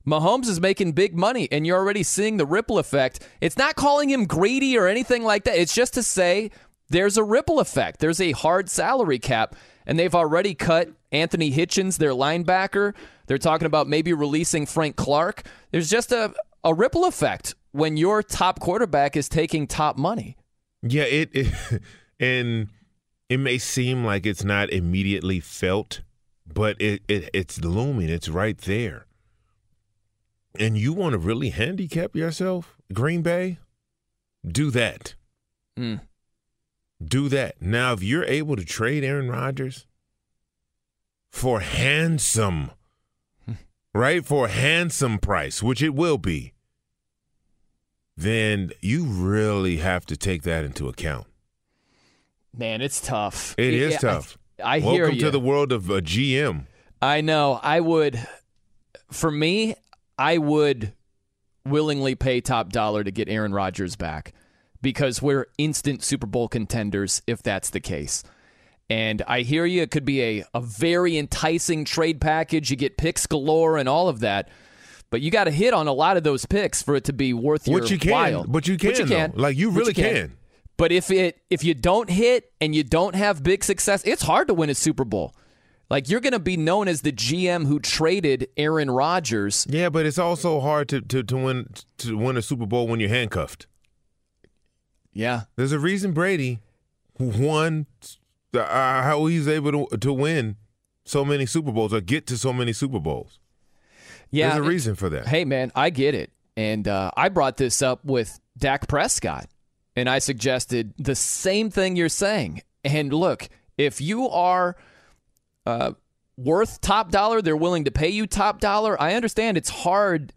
Mahomes is making big money, and you're already seeing the ripple effect. It's not calling him greedy or anything like that. It's just to say there's a ripple effect. There's a hard salary cap, and they've already cut Anthony Hitchens, their linebacker. They're talking about maybe releasing Frank Clark. There's just a ripple effect when your top quarterback is taking top money. Yeah, and it may seem like it's not immediately felt, but it's looming. It's right there. And you want to really handicap yourself, Green Bay? Do that. Mm. Do that. Now, if you're able to trade Aaron Rodgers for handsome, right, for a handsome price, which it will be, then you really have to take that into account. Man, it's tough. It is tough. I hear you. Welcome to the world of a GM. I know. I would willingly pay top dollar to get Aaron Rodgers back because we're instant Super Bowl contenders if that's the case. And I hear you, it could be a very enticing trade package. You get picks galore and all of that. But you got to hit on a lot of those picks for it to be worth your while. But you can. But you can. Like, you really can. But if you don't hit and you don't have big success, it's hard to win a Super Bowl. Like, you're going to be known as the GM who traded Aaron Rodgers. Yeah, but it's also hard to win a Super Bowl when you're handcuffed. Yeah. There's a reason Brady won, how he's able to win so many Super Bowls or get to so many Super Bowls. Yeah, there's a reason for that. Hey, man, I get it. And I brought this up with Dak Prescott, and I suggested the same thing you're saying. And look, if you are worth top dollar, they're willing to pay you top dollar. I understand it's hard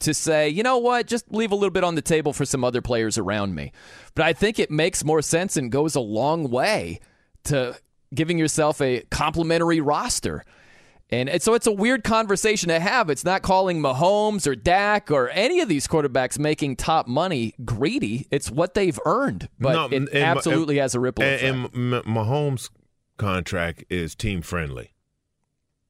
to say, you know what, just leave a little bit on the table for some other players around me. But I think it makes more sense and goes a long way to giving yourself a complimentary roster. And so it's a weird conversation to have. It's not calling Mahomes or Dak or any of these quarterbacks making top money greedy. It's what they've earned. But it absolutely has a ripple effect. And Mahomes' contract is team friendly,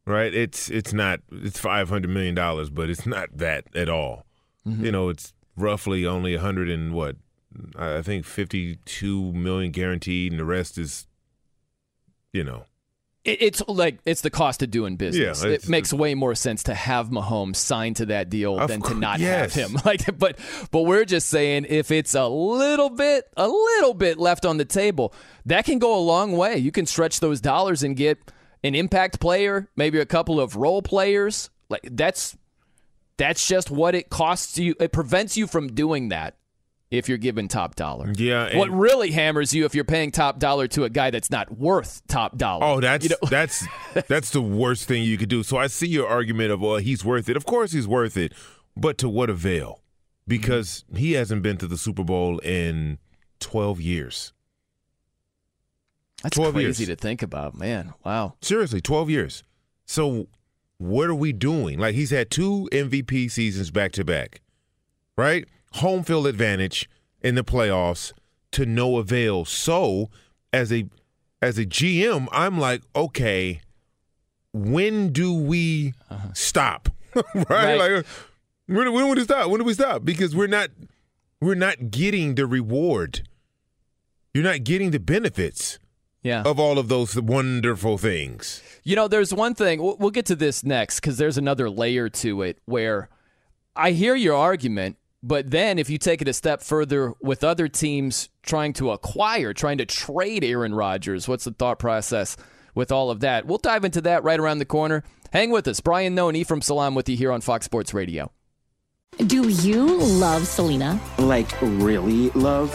right? It's not, it's $500 million, but it's not that at all. Mm-hmm. You know, it's roughly only 100 and what, I think $52 million guaranteed, and the rest is, you know. It's like it's the cost of doing business. Yeah, it makes way more sense to have Mahomes signed to that deal than to not have him. Like, but we're just saying if it's a little bit left on the table, that can go a long way. You can stretch those dollars and get an impact player, maybe a couple of role players. Like that's just what it costs you. It prevents you from doing that if you're given top dollar. Yeah. What really hammers you if you're paying top dollar to a guy that's not worth top dollar. Oh, that's that's the worst thing you could do. So I see your argument of, well, he's worth it. Of course he's worth it, but to what avail? Because he hasn't been to the Super Bowl in 12 years. That's crazy to think about, man. Wow. Seriously, 12 years. So what are we doing? Like, he's had 2 MVP seasons back to back, right? Home field advantage in the playoffs to no avail. So as a GM, I'm like, okay, when do we stop? Right? Like, when do we stop? When do we stop? Because we're not getting the reward. You're not getting the benefits of all of those wonderful things. You know, there's one thing. We'll get to this next because there's another layer to it where I hear your argument. But then if you take it a step further with other teams trying to trade Aaron Rodgers, what's the thought process with all of that? We'll dive into that right around the corner. Hang with us. Brian Noe and Ephraim Salam with you here on Fox Sports Radio. Do you love Selena? Like, really love?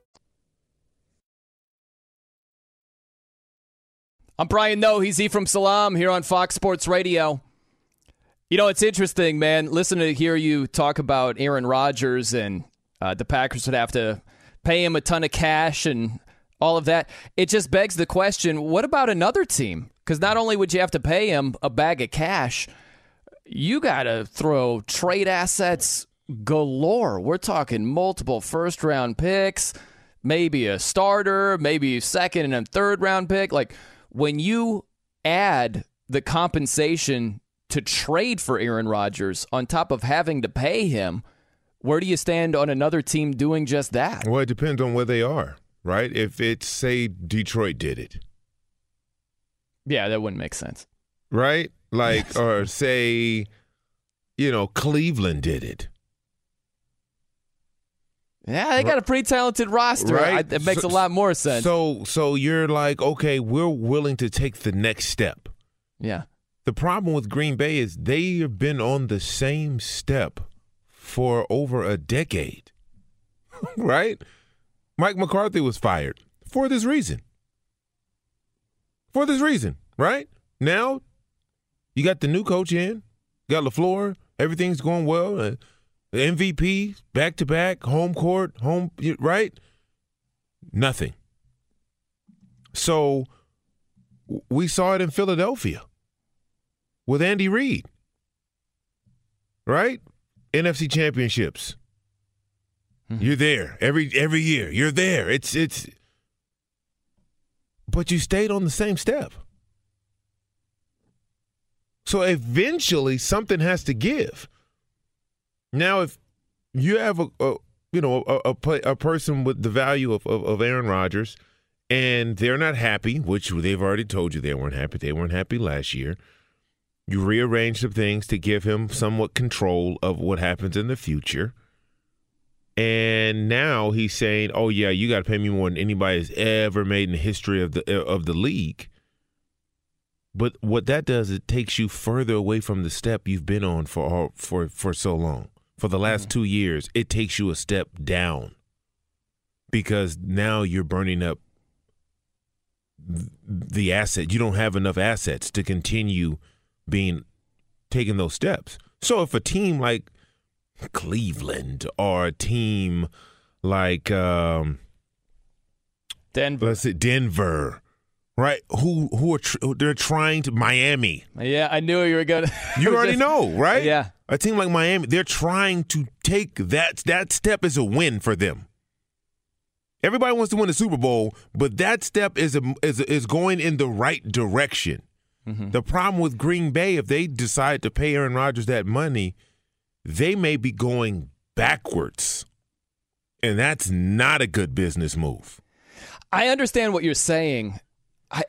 I'm Brian Noe. He's Ephraim Salam here on Fox Sports Radio. You know, it's interesting, man. Listen to hear you talk about Aaron Rodgers and the Packers would have to pay him a ton of cash and all of that. It just begs the question, what about another team? Because not only would you have to pay him a bag of cash, you got to throw trade assets galore. We're talking multiple first-round picks, maybe a starter, maybe second and third-round pick. Like, when you add the compensation to trade for Aaron Rodgers on top of having to pay him, where do you stand on another team doing just that? Well, it depends on where they are, right? If it's, say, Detroit did it. Yeah, that wouldn't make sense. Right? Like, yes. Or say, you know, Cleveland did it. Yeah, they got a pretty talented roster. Right? It makes a lot more sense. So you're like, okay, we're willing to take the next step. Yeah. The problem with Green Bay is they have been on the same step for over a decade, right? Mike McCarthy was fired for this reason. for this reason, right? Now you got the new coach in, you got LaFleur, everything's going well. The MVP, back-to-back, home court, home, right? Nothing. So we saw it in Philadelphia with Andy Reid, right? NFC championships. You're there every year. You're there. It's. But you stayed on the same step. So eventually something has to give. Now, if you have a person with the value of Aaron Rodgers, and they're not happy, which they've already told you they weren't happy. They weren't happy last year. You rearrange some things to give him somewhat control of what happens in the future. And now he's saying, "Oh yeah, you got to pay me more than anybody's ever made in the history of the league." But what that does, it takes you further away from the step you've been on for so long. For the last 2 years, it takes you a step down because now you're burning up the asset. You don't have enough assets to continue taking those steps. So if a team like Cleveland or a team like Denver, let's say Denver, right? They're trying to Miami. Yeah, I knew you were going to. You already know, right? Yeah. A team like Miami, they're trying to take that step is a win for them. Everybody wants to win the Super Bowl, but that step is going in the right direction. Mm-hmm. The problem with Green Bay, if they decide to pay Aaron Rodgers that money, they may be going backwards, and that's not a good business move. I understand what you're saying.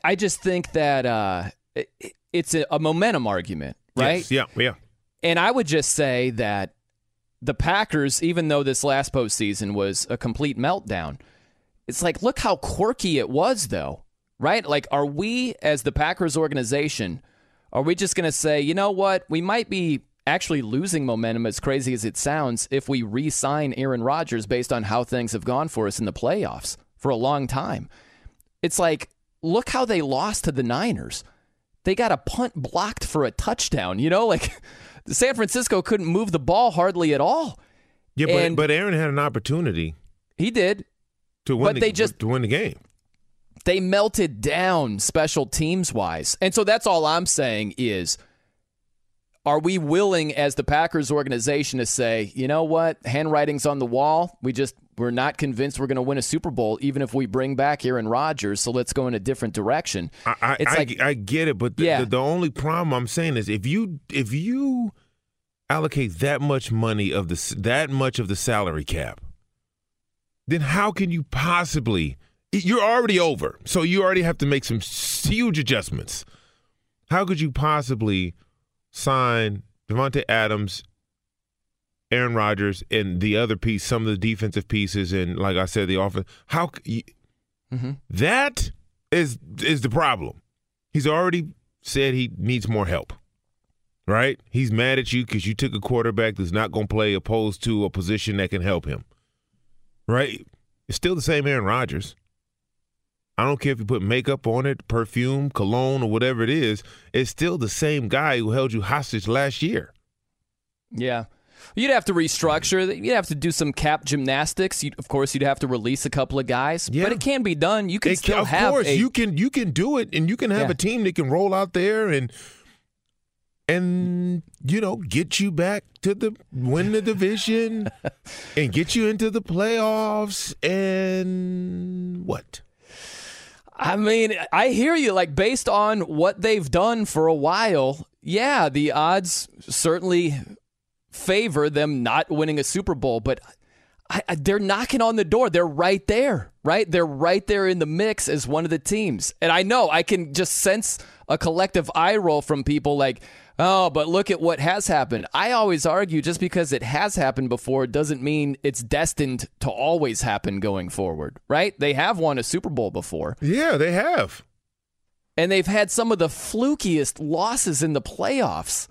I just think that it's a momentum argument, right? Yes, yeah. And I would just say that the Packers, even though this last postseason was a complete meltdown, it's like, look how quirky it was, though, right? Like, are we, as the Packers organization, are we just going to say, you know what, we might be actually losing momentum, as crazy as it sounds, if we re-sign Aaron Rodgers based on how things have gone for us in the playoffs for a long time? It's like, look how they lost to the Niners. They got a punt blocked for a touchdown, you know, like San Francisco couldn't move the ball hardly at all. Yeah, but Aaron had an opportunity. He did. To win the game. They melted down special teams-wise. And so that's all I'm saying is, are we willing as the Packers organization to say, you know what, handwriting's on the wall. We're not convinced we're going to win a Super Bowl, even if we bring back Aaron Rodgers, so let's go in a different direction. I get it, but the only problem I'm saying is if you allocate that much money of the salary cap, then how can you possibly – you're already over, so you already have to make some huge adjustments. How could you possibly sign Devontae Adams, Aaron Rodgers, and the other piece, some of the defensive pieces, and like I said, the offense? How that is the problem. He's already said he needs more help, right? He's mad at you because you took a quarterback that's not going to play, opposed to a position that can help him, right? It's still the same Aaron Rodgers. I don't care if you put makeup on it, perfume, cologne, or whatever it is. It's still the same guy who held you hostage last year. Yeah. You'd have to restructure. You'd have to do some cap gymnastics. You'd have to release a couple of guys. Yeah. But it can be done. You can still have. Of course, you can do it, and you can have a team that can roll out there and get you back to win the division and get you into the playoffs and what? I mean, I hear you. Like, based on what they've done for a while, yeah, the odds certainly favor them not winning a Super Bowl, but they're knocking on the door. They're right there, right? They're right there in the mix as one of the teams. And I know I can just sense a collective eye roll from people like, oh, but look at what has happened. I always argue just because it has happened before doesn't mean it's destined to always happen going forward, right? They have won a Super Bowl before. Yeah, they have. And they've had some of the flukiest losses in the playoffs.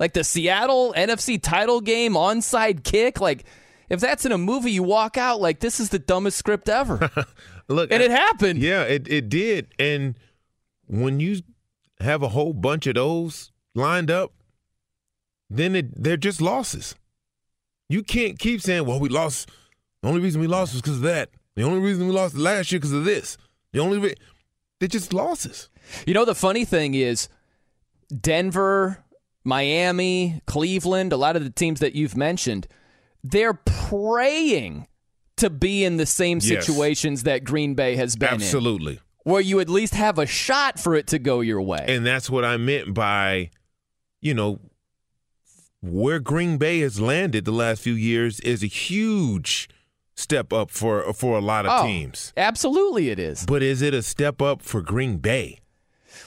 Like the Seattle NFC title game onside kick. Like, if that's in a movie, you walk out like, this is the dumbest script ever. Look, and it happened. Yeah, it did. And when you have a whole bunch of those lined up, then they're just losses. You can't keep saying, well, we lost. The only reason we lost was because of that. The only reason we lost last year because of this. The only they're just losses. You know, the funny thing is Denver, Miami, Cleveland, a lot of the teams that you've mentioned, they're praying to be in the same situations that Green Bay has been in. Absolutely. Where you at least have a shot for it to go your way. And that's what I meant by, you know, where Green Bay has landed the last few years is a huge step up for a lot of teams. Absolutely it is. But is it a step up for Green Bay?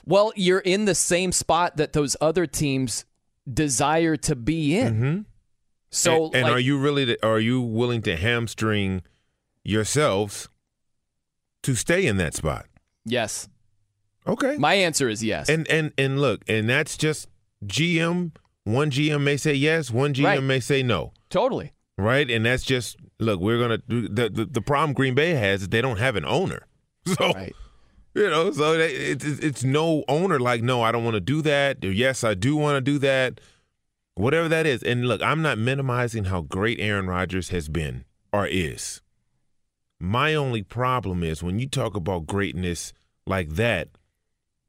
Well, you're in the same spot that those other teams desire to be in. Mm-hmm. So, and like, are you willing to hamstring yourselves to stay in that spot? Yes. Okay. My answer is yes. And look, and that's just GM. One GM may say yes, one GM may say no. Totally. Right? And that's just, look, we're going to do the problem Green Bay has is they don't have an owner. So, you know, so it's no owner like, no, I don't want to do that. Or, yes, I do want to do that. Whatever that is. And look, I'm not minimizing how great Aaron Rodgers has been or is. My only problem is when you talk about greatness like that,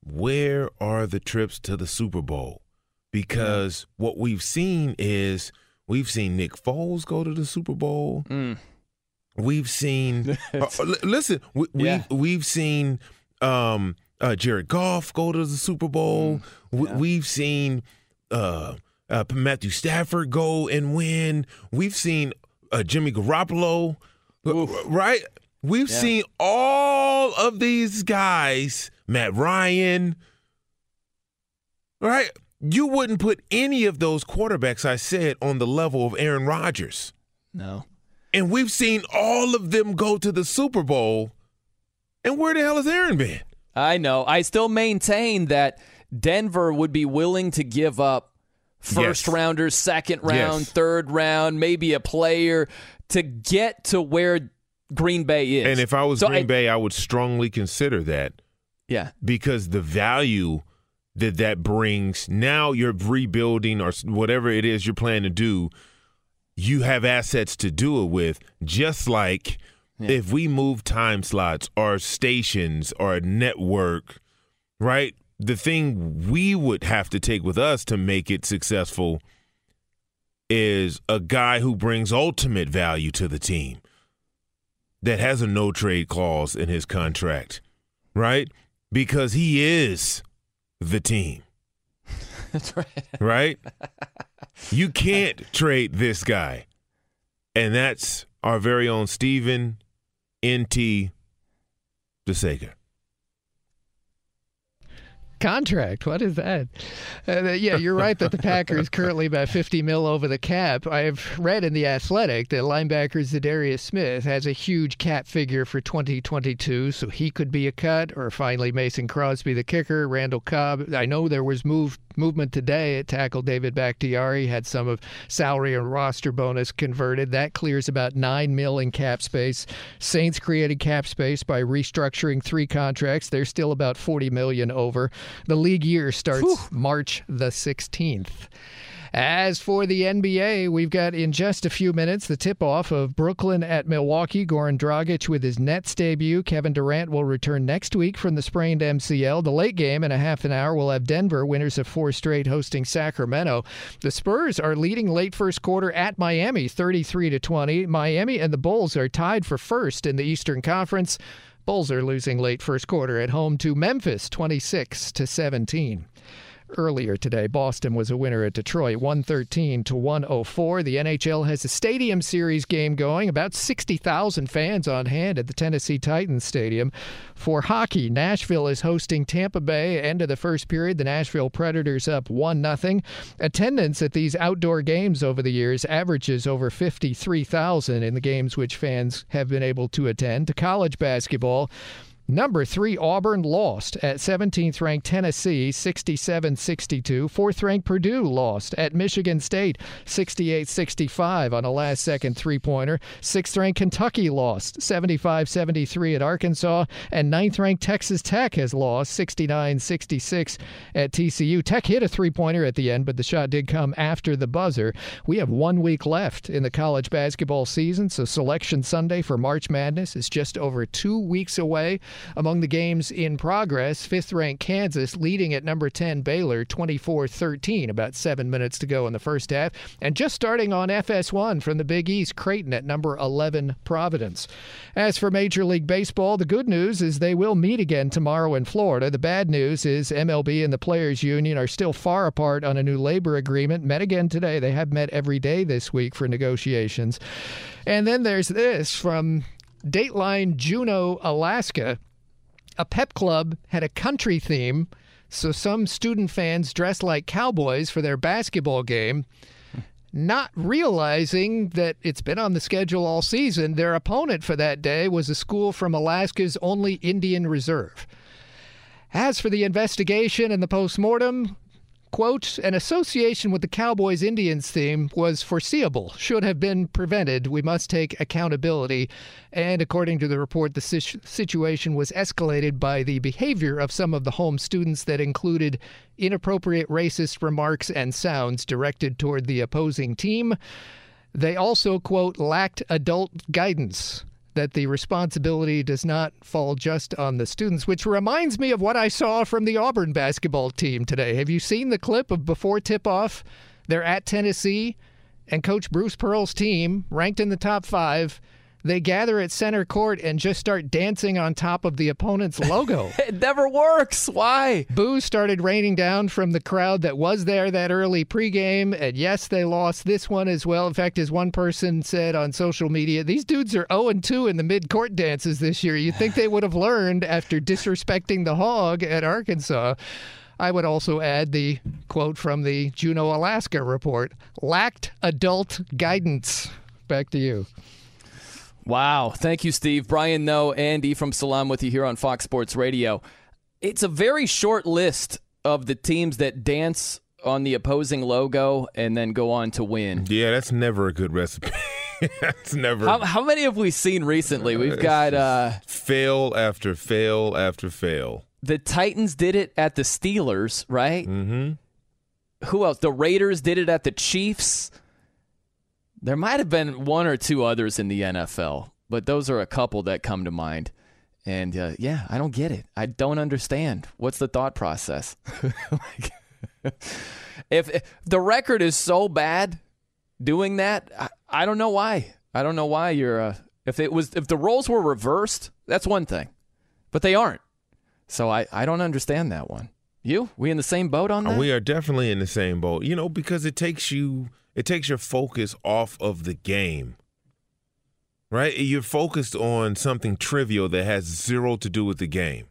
where are the trips to the Super Bowl? Because what we've seen is we've seen Nick Foles go to the Super Bowl. Mm. We've seen we've seen Jared Goff go to the Super Bowl. We've seen Matthew Stafford go and win. We've seen Jimmy Garoppolo, right? We've seen all of these guys, Matt Ryan, right? You wouldn't put any of those quarterbacks, I said, on the level of Aaron Rodgers. No. And we've seen all of them go to the Super Bowl. And where the hell has Aaron been? I know. I still maintain that Denver would be willing to give up first-rounders, second-round, third-round, maybe a player to get to where Green Bay is. And if I was Green Bay, I would strongly consider that. Yeah. Because the value that brings, now you're rebuilding or whatever it is you're planning to do, you have assets to do it with, just like if we move time slots or stations or a network, right? The thing we would have to take with us to make it successful is a guy who brings ultimate value to the team that has a no-trade clause in his contract, right? Because he is the team. That's right. Right? You can't trade this guy. And that's our very own Steven N.T. DeSega. Contract. What is that? Yeah, you're right that the Packers currently about $50 million over the cap. I've read in The Athletic that linebacker Zadarius Smith has a huge cap figure for 2022, so he could be a cut, or finally Mason Crosby, the kicker, Randall Cobb. I know there was movement today at tackle. David Bakhtiari had some of salary and roster bonus converted. That clears about $9 million in cap space. Saints created cap space by restructuring 3 contracts. They're still about $40 million over. The league year starts March the 16th. As for the NBA, we've got in just a few minutes the tip-off of Brooklyn at Milwaukee. Goran Dragic with his Nets debut. Kevin Durant will return next week from the sprained MCL. The late game in a half an hour will have Denver, winners of 4 straight, hosting Sacramento. The Spurs are leading late first quarter at Miami, 33-20. Miami and the Bulls are tied for first in the Eastern Conference. Bulls are losing late first quarter at home to Memphis, 26-17. Earlier today, Boston was a winner at Detroit, 113-104. The NHL has a Stadium Series game going, about 60,000 fans on hand at the Tennessee Titans Stadium. For hockey, Nashville is hosting Tampa Bay. End of the first period, the Nashville Predators up 1-0. Attendance at these outdoor games over the years averages over 53,000 in the games which fans have been able to attend. To college basketball, Number 3, Auburn lost at 17th-ranked Tennessee, 67-62. 4th-ranked Purdue lost at Michigan State, 68-65 on a last-second three-pointer. 6th-ranked Kentucky lost, 75-73 at Arkansas. And 9th-ranked Texas Tech has lost, 69-66 at TCU. Tech hit a three-pointer at the end, but the shot did come after the buzzer. We have 1 week left in the college basketball season, so Selection Sunday for March Madness is just over 2 weeks away. Among the games in progress, 5th-ranked Kansas leading at number 10 Baylor 24-13, about 7 minutes to go in the first half. And just starting on FS1 from the Big East, Creighton at number 11 Providence. As for Major League Baseball, the good news is they will meet again tomorrow in Florida. The bad news is MLB and the Players Union are still far apart on a new labor agreement. Met again today. They have met every day this week for negotiations. And then there's this from Dateline Juneau, Alaska. A pep club had a country theme, so some student fans dressed like cowboys for their basketball game, not realizing that it's been on the schedule all season. Their opponent for that day was a school from Alaska's only Indian reserve. As for the investigation and the postmortem, quote, an association with the Cowboys Indians theme was foreseeable, should have been prevented. We must take accountability. And according to the report, the situation was escalated by the behavior of some of the home students that included inappropriate racist remarks and sounds directed toward the opposing team. They also, quote, lacked adult guidance, that the responsibility does not fall just on the students, which reminds me of what I saw from the Auburn basketball team today. Have you seen the clip of before tip-off? They're at Tennessee, and Coach Bruce Pearl's team, ranked in the top five, they gather at center court and just start dancing on top of the opponent's logo. It never works. Why? Boos started raining down from the crowd that was there that early pregame, and yes, they lost this one as well. In fact, as one person said on social media, these dudes are 0-2 in the mid-court dances this year. You'd think they would have learned after disrespecting the Hog at Arkansas. I would also add the quote from the Juneau, Alaska report, lacked adult guidance. Back to you. Wow. Thank you, Steve. Brian Noe and Ephraim Salam with you here on Fox Sports Radio. It's a very short list of the teams that dance on the opposing logo and then go on to win. Yeah, that's never a good recipe. That's never. How many have we seen recently? We've got fail after fail after fail. The Titans did it at the Steelers, right? Mm-hmm. Who else? The Raiders did it at the Chiefs. There might have been one or two others in the NFL, but those are a couple that come to mind. And, yeah, I don't get it. I don't understand. What's the thought process? if the record is so bad doing that, I don't know why. I don't know why you're if the roles were reversed, that's one thing. But they aren't. So I don't understand that one. We in the same boat on that? We are definitely in the same boat, because it takes you – it takes your focus off of the game, right? You're focused on something trivial that has zero to do with the game.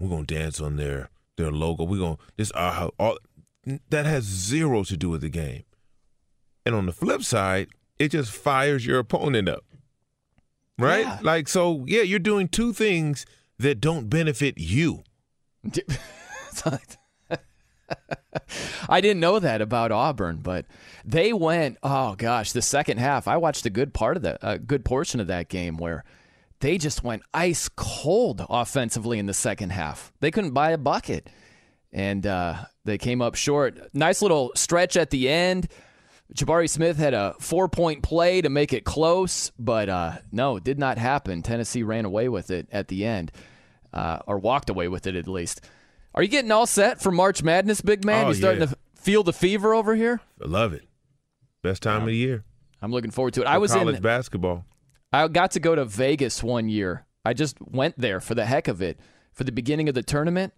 We're going to dance on their logo. We're going to – this that has zero to do with the game. And on the flip side, it just fires your opponent up, right? Yeah. You're doing two things that don't benefit you. I didn't know that about Auburn, but they went, oh gosh, the second half. I watched a good part of a good portion of that game where they just went ice cold offensively in the second half. They couldn't buy a bucket, and they came up short. Nice little stretch at the end. Jabari Smith had a 4-point play to make it close, but no, it did not happen. Tennessee ran away with it at the end, or walked away with it at least. Are you getting all set for March Madness, big man? You're starting to feel the fever over here? I love it. Best time of the year. I'm looking forward to it. College basketball. I got to go to Vegas one year. I just went there for the heck of it, for the beginning of the tournament,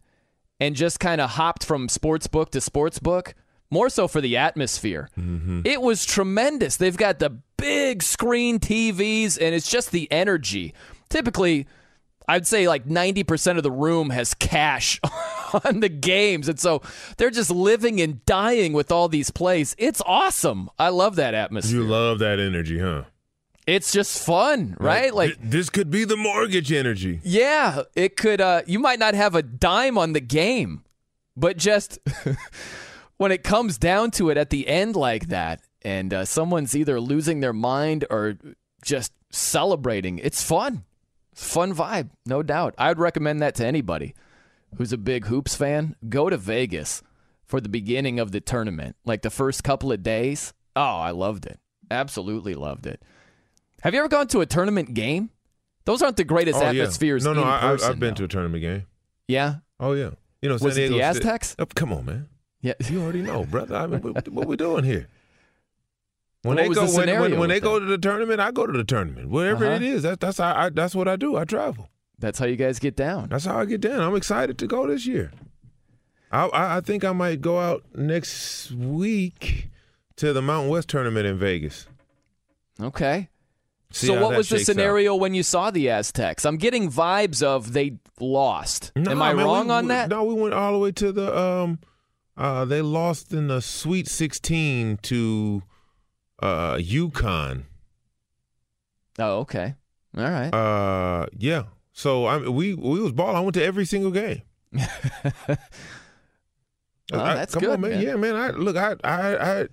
and just kind of hopped from sports book to sports book, more so for the atmosphere. Mm-hmm. It was tremendous. They've got the big screen TVs, and it's just the energy. Typically, I'd say 90% of the room has cash on the games. And so they're just living and dying with all these plays. It's awesome. I love that atmosphere. You love that energy, huh? It's just fun, right? Like this could be the mortgage energy. Yeah, it could. You might not have a dime on the game, but just when it comes down to it at the end like that, and someone's either losing their mind or just celebrating, it's fun. It's a fun vibe, no doubt. I would recommend that to anybody who's a big hoops fan. Go to Vegas for the beginning of the tournament, like the first couple of days. Oh, I loved it. Absolutely loved it. Have you ever gone to a tournament game? Those aren't the greatest atmospheres. Yeah. No, I've been to a tournament game. Yeah. Oh yeah. You know, was it the Aztecs? Oh, come on, man. Yeah, you already know, brother. I mean, what we doing here? When they go to the tournament, I go to the tournament. Whatever it is, that's what I do. I travel. That's how you guys get down. That's how I get down. I'm excited to go this year. I think I might go out next week to the Mountain West tournament in Vegas. Okay. So what was the scenario when you saw the Aztecs? I'm getting vibes of they lost. Am I wrong on that? No, we went all the way to the they lost in the Sweet 16 to UConn. Oh, okay. All right. Yeah. So we was balling. I went to every single game. Well, that's good, man. Yeah, man. I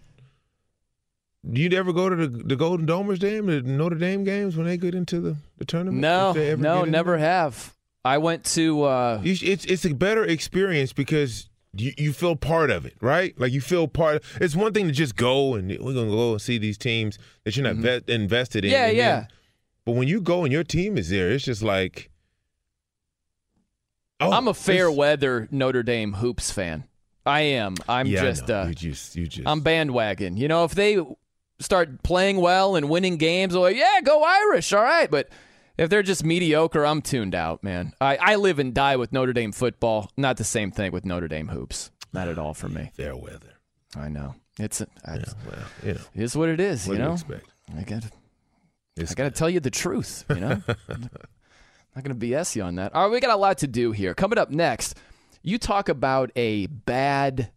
do you ever go to the Golden Domers game, the Notre Dame games when they get into the tournament? No, never have. I went to – It's a better experience because you feel part of it, right? Like you feel part – it's one thing to just go and we're going to go and see these teams that you're not invested in. Yeah. But when you go and your team is there, it's just like – I'm a fair-weather Notre Dame hoops fan. I am. I'm just I'm bandwagon. You know, if they – start playing well and winning games, like, yeah, go Irish, all right. But if they're just mediocre, I'm tuned out, man. I live and die with Notre Dame football. Not the same thing with Notre Dame hoops. Not at all for me. Fair weather. I know. It is what it is, what you know. Expect? I gotta tell you the truth, you know. I'm not gonna BS you on that. All right, we got a lot to do here. Coming up next, you talk about a bad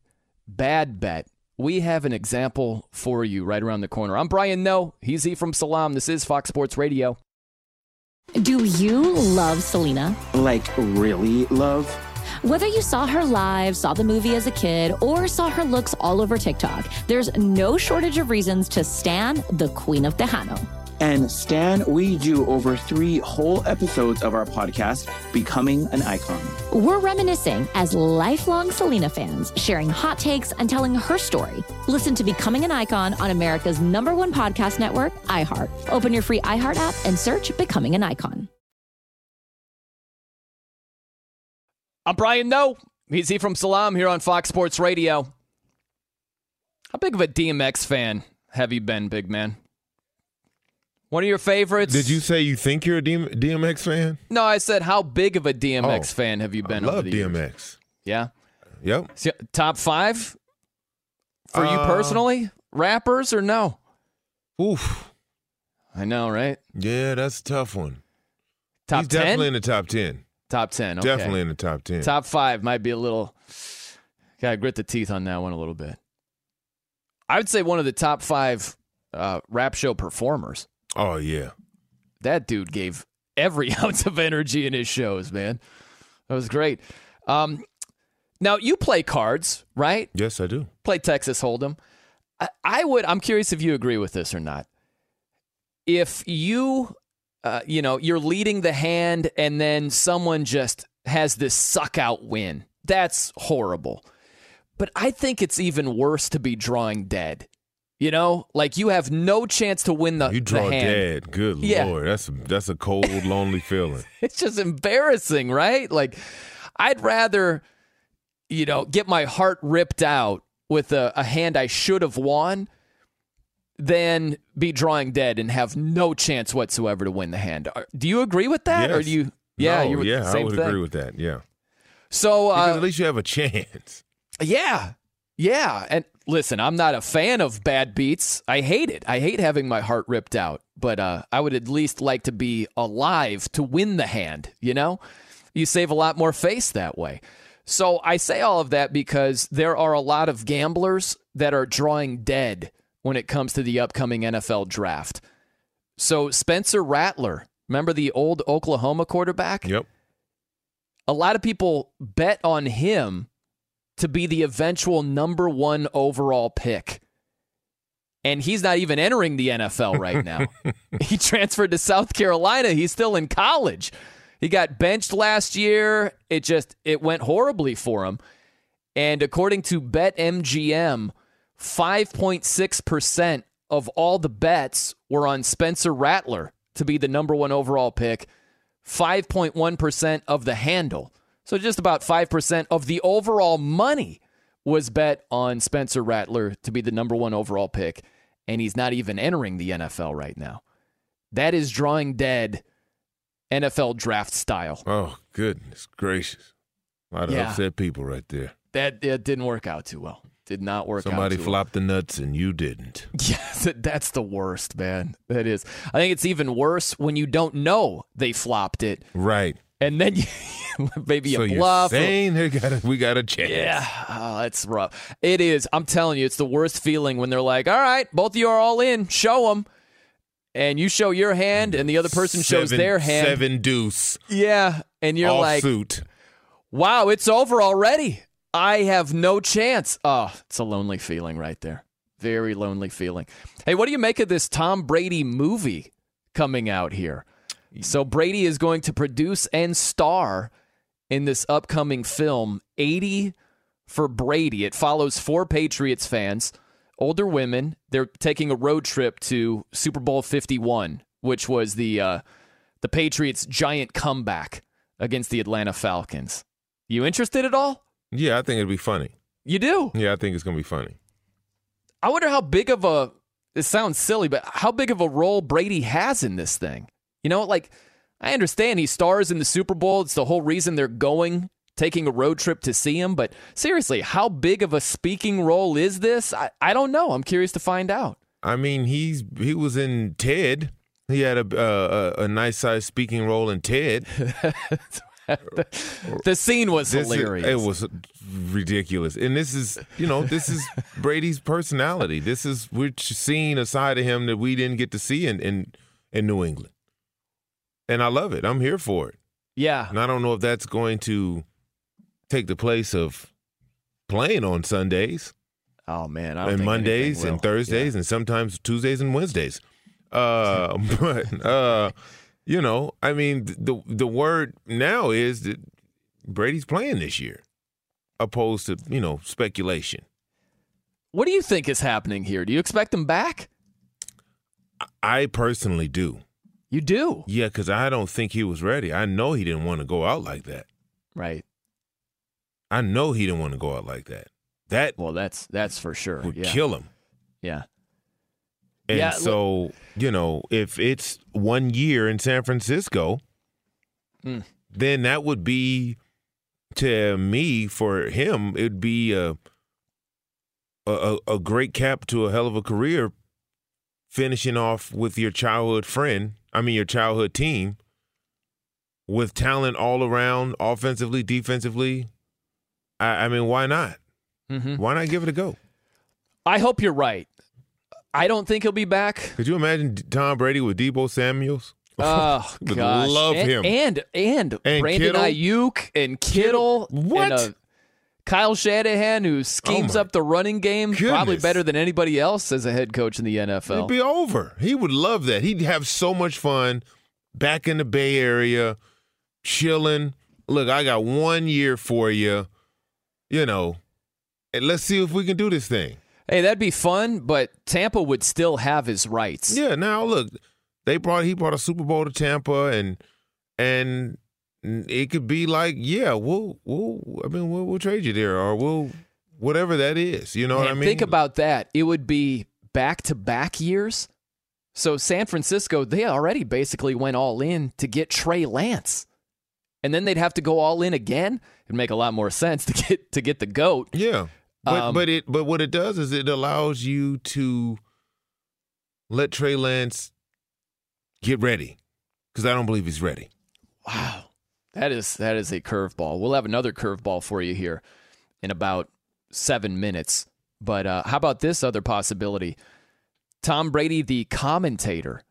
bet. We have an example for you right around the corner. I'm Brian Noe. He's he from Salam. This is Fox Sports Radio. Do you love Selena? Like, really love? Whether you saw her live, saw the movie as a kid, or saw her looks all over TikTok, there's no shortage of reasons to stan the Queen of Tejano. And stan we do over 3 whole episodes of our podcast, Becoming an Icon. We're reminiscing as lifelong Selena fans, sharing hot takes and telling her story. Listen to Becoming an Icon on America's #1 podcast network, iHeart. Open your free iHeart app and search Becoming an Icon. I'm Brian Noe. He's he from Salam here on Fox Sports Radio. How big of a DMX fan have you been, big man? One of your favorites? Did you say you think you're a DMX fan? No, I said how big of a DMX fan have you been? I love DMX. Years? Yeah. Yep. So, top 5 for you personally? Rappers or no? Oof. I know, right? Yeah, that's a tough one. Top 10? He's definitely in the top 10. Top 10. Okay. Definitely in the top 10. Top 5 might be a little. Got to grit the teeth on that one a little bit. I would say one of the top 5 rap show performers. Oh, yeah. That dude gave every ounce of energy in his shows, man. That was great. Now, you play cards, right? Yes, I do. Play Texas Hold'em. I'm curious if you agree with this or not. If you, you're leading the hand and then someone just has this suck-out win, that's horrible. But I think it's even worse to be drawing dead. You know, like you have no chance to win the hand. You draw dead. Good Lord. That's a cold, lonely feeling. It's just embarrassing, right? Like, I'd rather, get my heart ripped out with a hand I should have won than be drawing dead and have no chance whatsoever to win the hand. Do you agree with that? Yes. Or do you? Yeah, no, I would agree with that. Yeah. So because at least you have a chance. Yeah. Yeah. And listen, I'm not a fan of bad beats. I hate it. I hate having my heart ripped out. But I would at least like to be alive to win the hand, you know? You save a lot more face that way. So I say all of that because there are a lot of gamblers that are drawing dead when it comes to the upcoming NFL draft. So Spencer Rattler, remember the old Oklahoma quarterback? Yep. A lot of people bet on him to be the eventual number one overall pick. And he's not even entering the NFL right now. He transferred to South Carolina. He's still in college. He got benched last year. It went horribly for him. And according to BetMGM, 5.6% of all the bets were on Spencer Rattler to be the number one overall pick, 5.1% of the handle. So just about 5% of the overall money was bet on Spencer Rattler to be the number one overall pick, and he's not even entering the NFL right now. That is drawing dead NFL draft style. Oh, goodness gracious. A lot of upset people right there. That didn't work out too well. Did not work out. Somebody flopped the nuts and you didn't. Yes, that's the worst, man. That is. I think it's even worse when you don't know they flopped it. Right. And then maybe a bluff. So you're saying we got a chance. Yeah, that's rough. It is. I'm telling you, it's the worst feeling when they're like, all right, both of you are all in. Show them. And you show your hand and the other person shows their hand. 7-deuce. Yeah. And you're all like, suit. Wow, it's over already. I have no chance. Oh, it's a lonely feeling right there. Very lonely feeling. Hey, what do you make of this Tom Brady movie coming out here? So Brady is going to produce and star in this upcoming film, 80 for Brady. It follows 4 Patriots fans, older women. They're taking a road trip to Super Bowl 51, which was the Patriots' giant comeback against the Atlanta Falcons. You interested at all? Yeah, I think it'd be funny. You do? Yeah, I think it's going to be funny. I wonder how big of a, it sounds silly, but how big of a role Brady has in this thing. You know, like, I understand he stars in the Super Bowl. It's the whole reason they're going, taking a road trip to see him. But seriously, how big of a speaking role is this? I don't know. I'm curious to find out. I mean, he was in Ted. He had a nice-sized speaking role in Ted. The scene was hilarious. It was ridiculous. And this is, you know, this is Brady's personality. This is, we're seeing a side of him that we didn't get to see in New England. And I love it. I'm here for it. Yeah. And I don't know if that's going to take the place of playing on Sundays. Oh, man. I don't and Mondays and Thursdays and sometimes Tuesdays and Wednesdays. But you know, I mean, the word now is that Brady's playing this year, opposed to, you know, speculation. What do you think is happening here? Do you expect him back? I personally do. You do? Yeah, because I don't think he was ready. I know he didn't want to go out like that. Right. I know he didn't want to go out like that. That's for sure. Would kill him. Yeah. And so, you know, if it's 1 year in San Francisco, then that would be, to me, for him, it'd be a great cap to a hell of a career, finishing off with your childhood friend. I mean, your childhood team with talent all around, offensively, defensively. I mean, why not? Mm-hmm. Why not give it a go? I hope you're right. I don't think he'll be back. Could you imagine Tom Brady with Deebo Samuels? Oh, gosh. Love him. And Brandon Ayuk and Kittle. What? And Kyle Shanahan, who schemes up the running game, probably better than anybody else as a head coach in the NFL. It'd be over. He would love that. He'd have so much fun back in the Bay Area, chilling. Look, I got 1 year for you, you know, and let's see if we can do this thing. Hey, that'd be fun, but Tampa would still have his rights. Yeah, now look, he brought a Super Bowl to Tampa, and it could be like, yeah, we'll trade you there, or we'll whatever that is. You know what I mean? Think about that. It would be back-to-back years. So San Francisco, they already basically went all in to get Trey Lance, and then they'd have to go all in again. It'd make a lot more sense to get the GOAT. Yeah, but what it does is it allows you to let Trey Lance get ready, because I don't believe he's ready. Wow. That is a curveball. We'll have another curveball for you here in about 7 minutes. But how about this other possibility? Tom Brady, the commentator.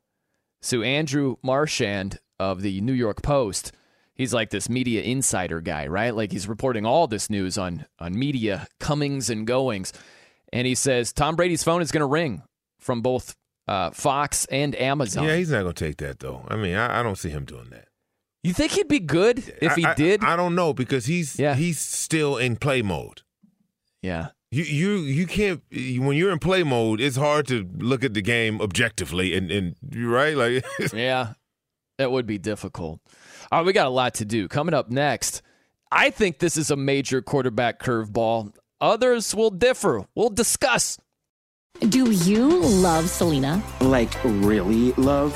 So Andrew Marchand of the New York Post, he's like this media insider guy, right? Like he's reporting all this news on media comings and goings. And he says Tom Brady's phone is going to ring from both Fox and Amazon. Yeah, he's not going to take that, though. I mean, I don't see him doing that. You think he'd be good if he did? I don't know, because he's still in play mode. Yeah. You can't, when you're in play mode, it's hard to look at the game objectively and right? Like yeah, that would be difficult. All right, we got a lot to do. Coming up next, I think this is a major quarterback curveball. Others will differ. We'll discuss. Do you love Selena? Like really love?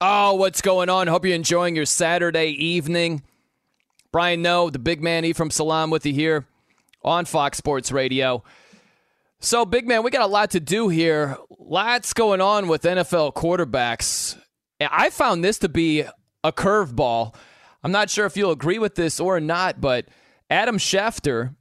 Oh, what's going on? Hope you're enjoying your Saturday evening. Brian No, the big man Ephraim Salam with you here on Fox Sports Radio. So, big man, we got a lot to do here. Lots going on with NFL quarterbacks. I found this to be a curveball. I'm not sure if you'll agree with this or not, but Adam Schefter,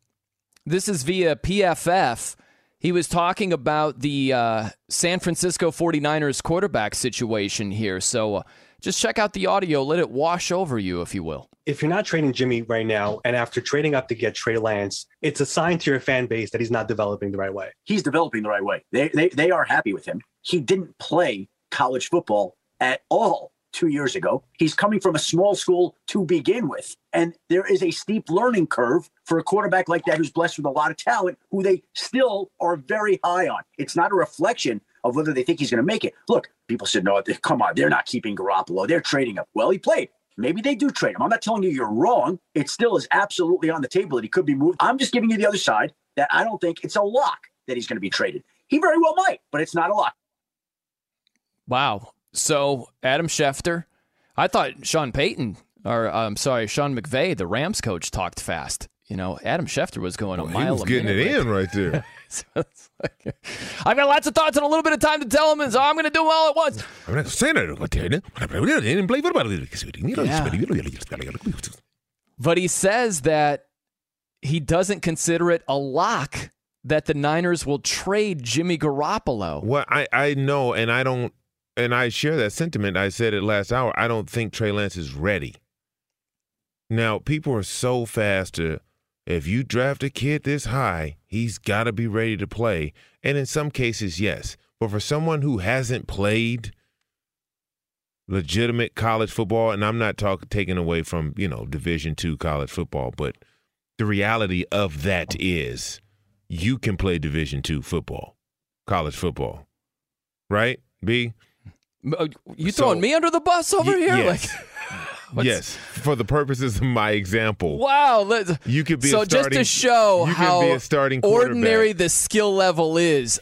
this is via PFF, he was talking about the San Francisco 49ers quarterback situation here. So just check out the audio. Let it wash over you, if you will. If you're not trading Jimmy right now, and after trading up to get Trey Lance, it's a sign to your fan base that he's not developing the right way. He's developing the right way. They are happy with him. He didn't play college football at all 2 years ago. He's coming from a small school to begin with. And there is a steep learning curve for a quarterback like that who's blessed with a lot of talent, who they still are very high on. It's not a reflection of whether they think he's going to make it. Look, people said, no, come on, they're not keeping Garoppolo. They're trading up. Well, he played. Maybe they do trade him. I'm not telling you you're wrong. It still is absolutely on the table that he could be moved. I'm just giving you the other side that I don't think it's a lock that he's going to be traded. He very well might, but it's not a lock. Wow. So Adam Schefter, I thought Sean McVay, the Rams coach, talked fast. You know, Adam Schefter was going a mile a minute. He was getting it in right there. So it's like, I've got lots of thoughts and a little bit of time to tell him, and so I'm going to do it all at once. Yeah. But he says that he doesn't consider it a lock that the Niners will trade Jimmy Garoppolo. Well, I know, and I don't, and I share that sentiment. I said it last hour. I don't think Trey Lance is ready. Now, people are so fast to, if you draft a kid this high, he's got to be ready to play. And in some cases, yes. But for someone who hasn't played legitimate college football, and I'm not taking away from, you know, Division II college football, but the reality of that is you can play Division II football, college football. Right, B? You throwing me under the bus over here? Yes. Yes, for the purposes of my example. Wow, you could be so a starting, just to show how ordinary the skill level is.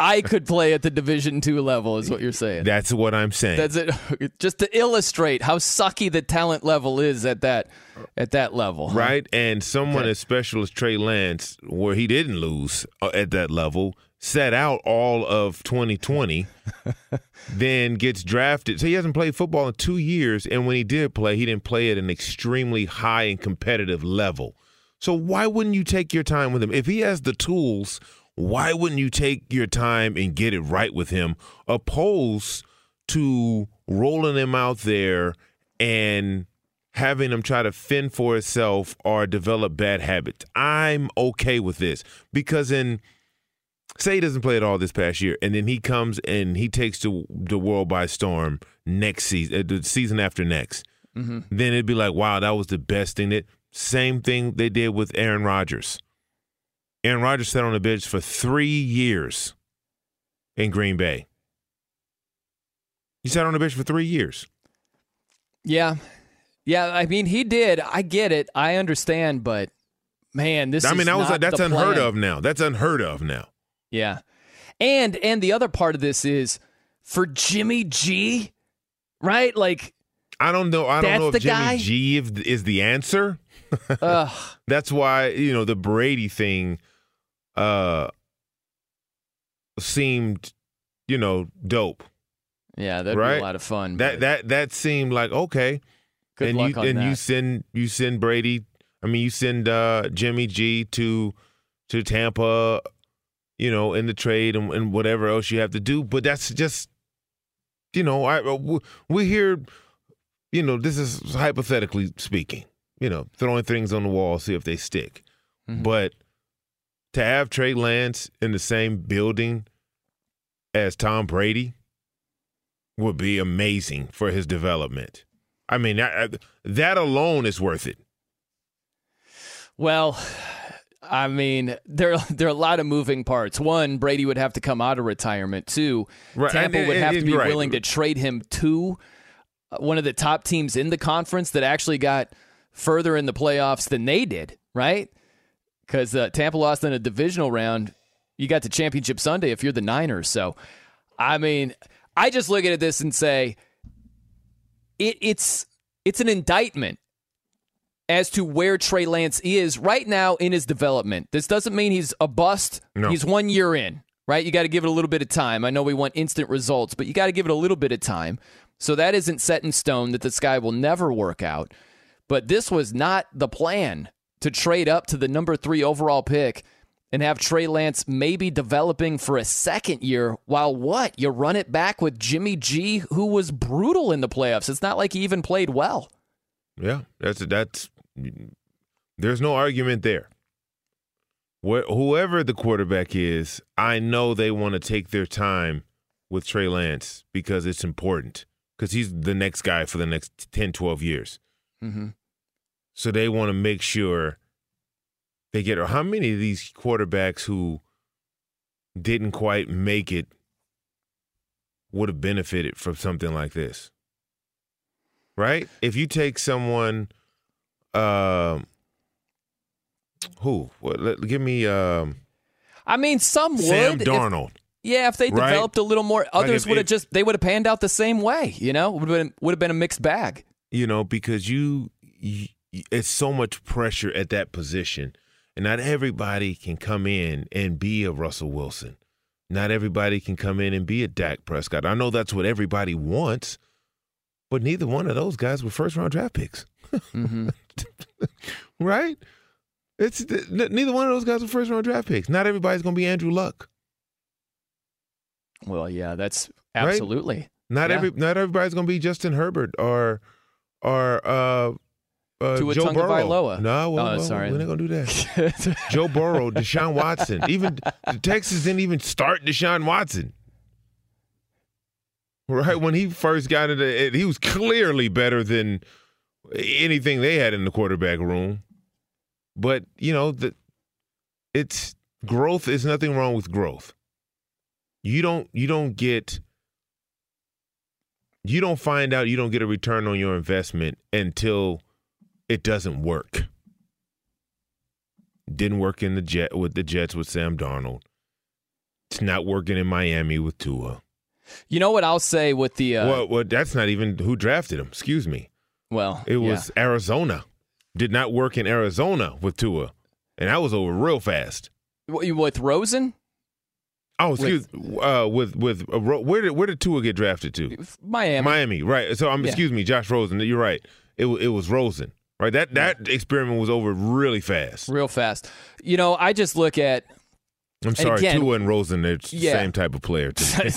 I could play at the Division II level, is what you're saying. That's what I'm saying. That's it. Just to illustrate how sucky the talent level is at that level, right? Huh? And someone as special as Trey Lance, where he didn't lose at that level, sat out all of 2020, then gets drafted. So he hasn't played football in 2 years, and when he did play, he didn't play at an extremely high and competitive level. So why wouldn't you take your time with him? If he has the tools, why wouldn't you take your time and get it right with him, opposed to rolling him out there and having him try to fend for himself or develop bad habits? I'm okay with this, because in – say he doesn't play at all this past year, and then he comes and he takes the world by storm next season, the season after next. Mm-hmm. Then it'd be like, wow, that was the best thing. Same thing they did with Aaron Rodgers. Aaron Rodgers sat on the bench for 3 years in Green Bay. He sat on the bench for 3 years. Yeah. Yeah, I mean, he did. I get it. I understand, but, man, that's unheard of now. That's unheard of now. Yeah. And the other part of this is for Jimmy G, right? Like I don't know. I don't know if Jimmy G is the answer. That's why, you know, the Brady thing seemed, you know, dope. Yeah, that'd be a lot of fun. That seemed like okay. Good luck on that. And you send Brady. I mean, you send Jimmy G to Tampa, you know, in the trade and whatever else you have to do. But that's just, you know, we hear. You know, this is hypothetically speaking, you know, throwing things on the wall, see if they stick. Mm-hmm. But to have Trey Lance in the same building as Tom Brady would be amazing for his development. I mean, that alone is worth it. Well, I mean, there are a lot of moving parts. One, Brady would have to come out of retirement. Two, Tampa would have to be willing to trade him to one of the top teams in the conference that actually got further in the playoffs than they did, right? Because Tampa lost in a divisional round. You got to Championship Sunday if you're the Niners. So, I mean, I just look at this and say it's an indictment as to where Trey Lance is right now in his development. This doesn't mean he's a bust. No. He's 1 year in, right? You got to give it a little bit of time. I know we want instant results, but you got to give it a little bit of time. So that isn't set in stone that this guy will never work out. But this was not the plan to trade up to the number 3 overall pick and have Trey Lance maybe developing for a second year while what? You run it back with Jimmy G, who was brutal in the playoffs. It's not like he even played well. Yeah, that's there's no argument there. Whoever the quarterback is, I know they want to take their time with Trey Lance because it's important. Because he's the next guy for the next 10, 12 years. Mm-hmm. So they want to make sure they get – how many of these quarterbacks who didn't quite make it would have benefited from something like this? Right? If you take someone who? Give me I mean, some would. Sam Darnold. Yeah, if they developed a little more, others would have just, they would have panned out the same way, you know? Would have been a mixed bag. You know, because it's so much pressure at that position. And not everybody can come in and be a Russell Wilson. Not everybody can come in and be a Dak Prescott. I know that's what everybody wants, but neither one of those guys were first-round draft picks. Mm-hmm. Right? Neither one of those guys were first-round draft picks. Not everybody's going to be Andrew Luck. Well, yeah, that's absolutely right? Not everybody's going to be Justin Herbert or Joe Burrow. No, sorry, we're not going to do that. Joe Burrow, Deshaun Watson, even the Texans didn't even start Deshaun Watson. Right when he first got into it, he was clearly better than anything they had in the quarterback room. But you know it's growth. There's nothing wrong with growth. You don't get a return on your investment until it doesn't work. Didn't work with the Jets with Sam Darnold. It's not working in Miami with Tua. You know what I'll say with the well, that's not even who drafted him. Excuse me. Well, it was Arizona. Did not work in Arizona with Tua, and that was over real fast. With Rosen. Oh, excuse where did Tua get drafted to? Miami, right? So excuse me, Josh Rosen. You're right. It was Rosen, right? That experiment was over really fast, real fast. You know, I just look at. I'm sorry, again, Tua and Rosen. They're the same type of player. It's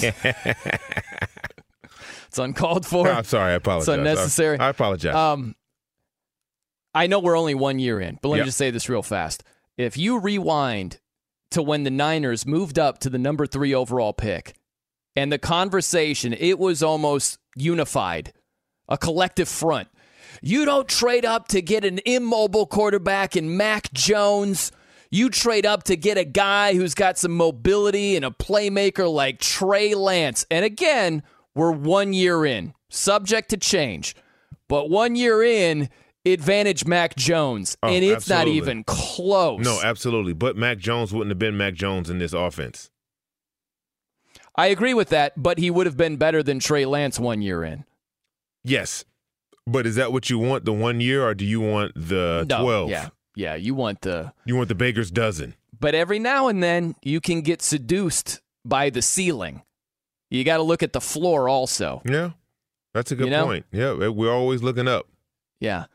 uncalled for. No, I'm sorry. I apologize. It's unnecessary. I apologize. I know we're only 1 year in, but let me just say this real fast. If you rewind to when the Niners moved up to the number 3 overall pick. And the conversation, it was almost unified, a collective front. You don't trade up to get an immobile quarterback in Mac Jones. You trade up to get a guy who's got some mobility and a playmaker like Trey Lance. And again, we're 1 year in, subject to change. But 1 year in, advantage Mac Jones, and it's absolutely. Not even close. No, absolutely. But Mac Jones wouldn't have been Mac Jones in this offense. I agree with that, but he would have been better than Trey Lance 1 year in. Yes, But is that what you want, the 1 year, or do you want the 12? Yeah, you want the baker's dozen. But every now and then you can get seduced by the ceiling. You got to look at the floor also. Yeah, that's a good point. Yeah, we're always looking up. Yeah.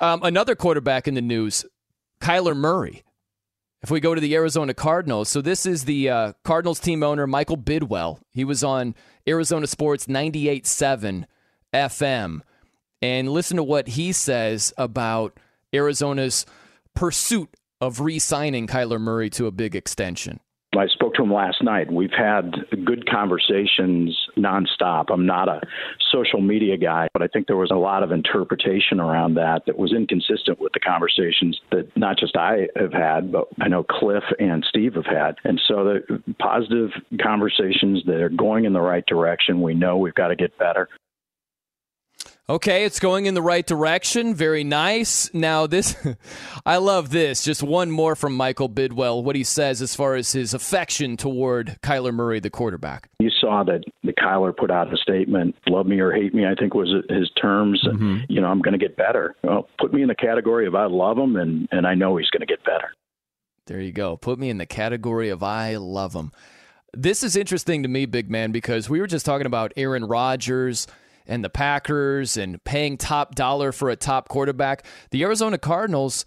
Another quarterback in the news, Kyler Murray. If we go to the Arizona Cardinals, so this is the Cardinals team owner, Michael Bidwell. He was on Arizona Sports 98.7 FM. And listen to what he says about Arizona's pursuit of re-signing Kyler Murray to a big extension. I spoke to him last night. We've had good conversations nonstop. I'm not a social media guy, but I think there was a lot of interpretation around that was inconsistent with the conversations that not just I have had, but I know Cliff and Steve have had. And so the positive conversations that are going in the right direction. We know we've got to get better. Okay, it's going in the right direction. Very nice. Now, this, I love this. Just one more from Michael Bidwell, what he says as far as his affection toward Kyler Murray, the quarterback. You saw that the Kyler put out a statement, love me or hate me, I think was his terms. Mm-hmm. I'm going to get better. Well, put me in the category of I love him, and I know he's going to get better. There you go. Put me in the category of I love him. This is interesting to me, big man, because we were just talking about Aaron Rodgers and the Packers and paying top dollar for a top quarterback. The Arizona Cardinals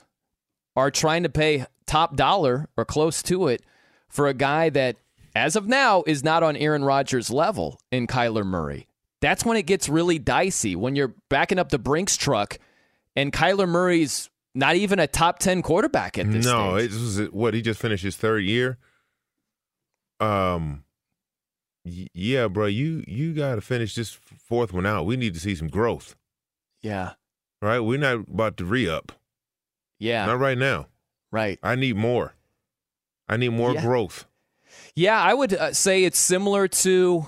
are trying to pay top dollar or close to it for a guy that, as of now, is not on Aaron Rodgers' level in Kyler Murray. That's when it gets really dicey, when you're backing up the Brinks truck and Kyler Murray's not even a top 10 quarterback at this stage. No, he just finished his third year. Yeah, bro, you got to finish this fourth one out. We need to see some growth. Yeah. Right? We're not about to re-up. Yeah. Not right now. Right. I need more. I need more growth. Yeah, I would say it's similar to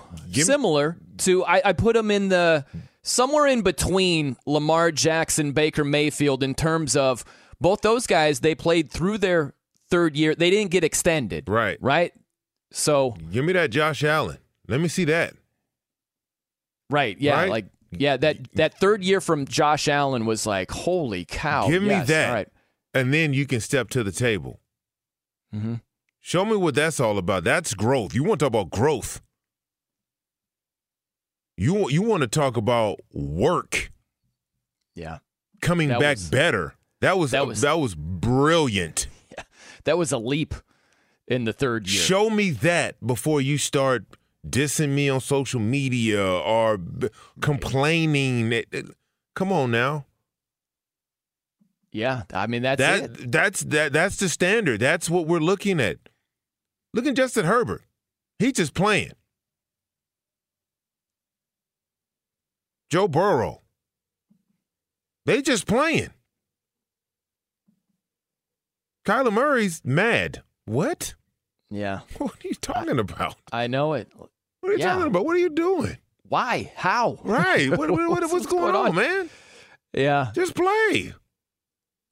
I put him in the somewhere in between Lamar Jackson, Baker Mayfield in terms of both those guys, they played through their third year. They didn't get extended. Right. Right? So give me that Josh Allen. Let me see that. Right, yeah, right? That third year from Josh Allen was like, holy cow. Give me that, right. And then you can step to the table. Mm-hmm. Show me what that's all about. That's growth. You want to talk about growth. You want to talk about work. Yeah. Coming back better. That was brilliant. Yeah. That was a leap in the third year. Show me that before you start dissing me on social media or complaining. Come on now. Yeah, I mean that's it. That's the standard. That's what we're looking at. Look at Justin Herbert. He's just playing. Joe Burrow. They just playing. Kyler Murray's mad. What? Yeah. What are you talking about? I know it. What are you talking about? What are you doing? Why? How? Right. What's going on, man? Yeah. Just play.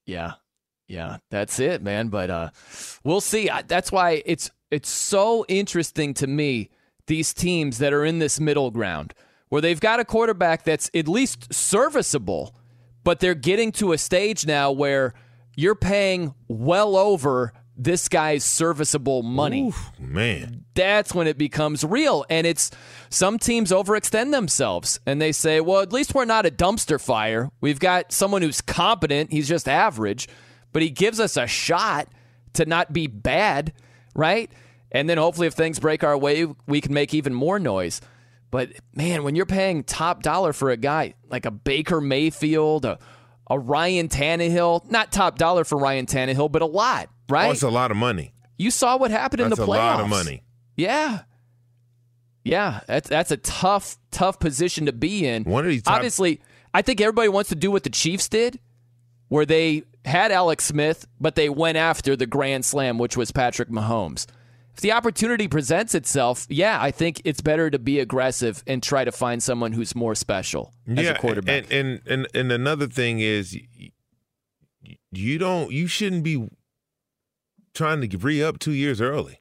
Yeah. Yeah. That's it, man. But we'll see. That's why it's so interesting to me, these teams that are in this middle ground, where they've got a quarterback that's at least serviceable, but they're getting to a stage now where you're paying well over this guy's serviceable money. Oof, man. That's when it becomes real. And it's some teams overextend themselves and they say, well, at least we're not a dumpster fire. We've got someone who's competent. He's just average, but he gives us a shot to not be bad, right? And then hopefully if things break our way, we can make even more noise. But man, when you're paying top dollar for a guy like a Baker Mayfield, a Ryan Tannehill, not top dollar for Ryan Tannehill, but a lot. Right? Oh, it's a lot of money. You saw what happened in the playoffs. That's a lot of money. Yeah. Yeah, that's a tough position to be in. Obviously, I think everybody wants to do what the Chiefs did, where they had Alex Smith, but they went after the grand slam, which was Patrick Mahomes. If the opportunity presents itself, I think it's better to be aggressive and try to find someone who's more special as a quarterback. And another thing is you shouldn't be trying to re-up 2 years early.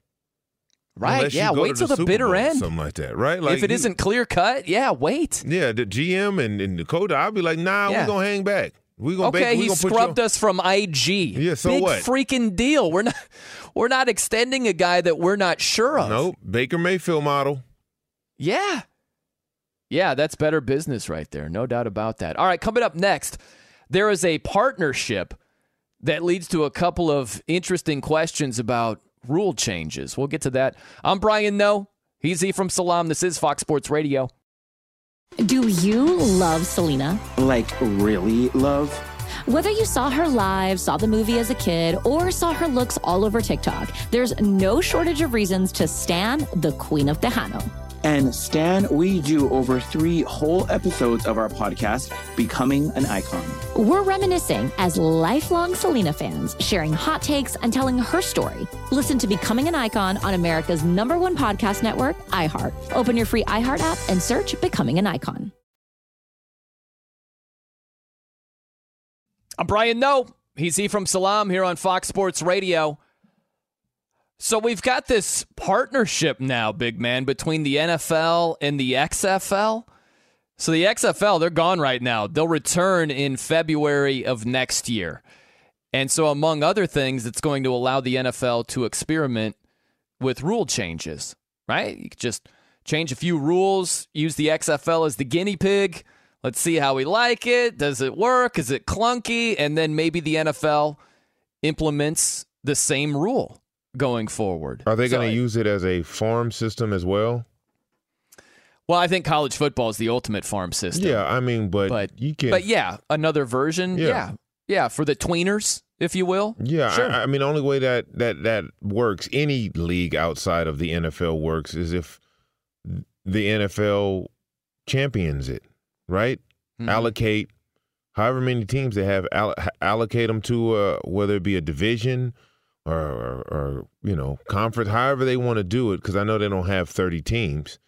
Right, unless you go wait till the bitter end. Something like that, right? Like if it isn't clear cut, wait. Yeah, the GM and the coach, I'll be like, nah, we're going to hang back. We're gonna he scrubbed us from IG. Yeah, so big freaking deal. We're not extending a guy that we're not sure of. Nope, Baker Mayfield model. Yeah. Yeah, that's better business right there. No doubt about that. All right, coming up next, there is a partnership that leads to a couple of interesting questions about rule changes. We'll get to that. I'm Brian Noe. He's Ephraim Salam. This is Fox Sports Radio. Do you love Selena? Like, really love? Whether you saw her live, saw the movie as a kid, or saw her looks all over TikTok, there's no shortage of reasons to stan the Queen of Tejano. And stan we do over 3 whole episodes of our podcast, Becoming an Icon. We're reminiscing as lifelong Selena fans, sharing hot takes and telling her story. Listen to Becoming an Icon on America's #1 podcast network, iHeart. Open your free iHeart app and search Becoming an Icon. I'm Brian Noe. He's Ephraim Salam here on Fox Sports Radio. So we've got this partnership now, big man, between the NFL and the XFL. So the XFL, they're gone right now. They'll return in February of next year. And so among other things, it's going to allow the NFL to experiment with rule changes, right? You could just change a few rules, use the XFL as the guinea pig. Let's see how we like it. Does it work? Is it clunky? And then maybe the NFL implements the same rule going forward. Are they going to use it as a farm system as well? Well, I think college football is the ultimate farm system. Yeah, I mean, but you can. But yeah, another version. Yeah, for the tweeners, if you will. Yeah, sure. I mean, the only way that works, any league outside of the NFL works, is if the NFL champions it, right? Mm-hmm. Allocate however many teams they have, allocate them to whether it be a division or conference, however they want to do it, because I know they don't have 30 teams.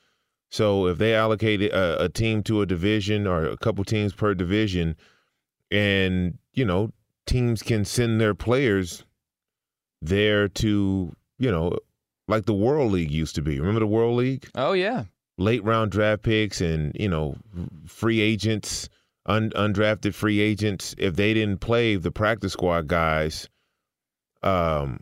So if they allocate a team to a division or a couple teams per division, and, teams can send their players there to, like the World League used to be. Remember the World League? Oh, yeah. Late round draft picks and, free agents, undrafted free agents. If they didn't play the practice squad guys in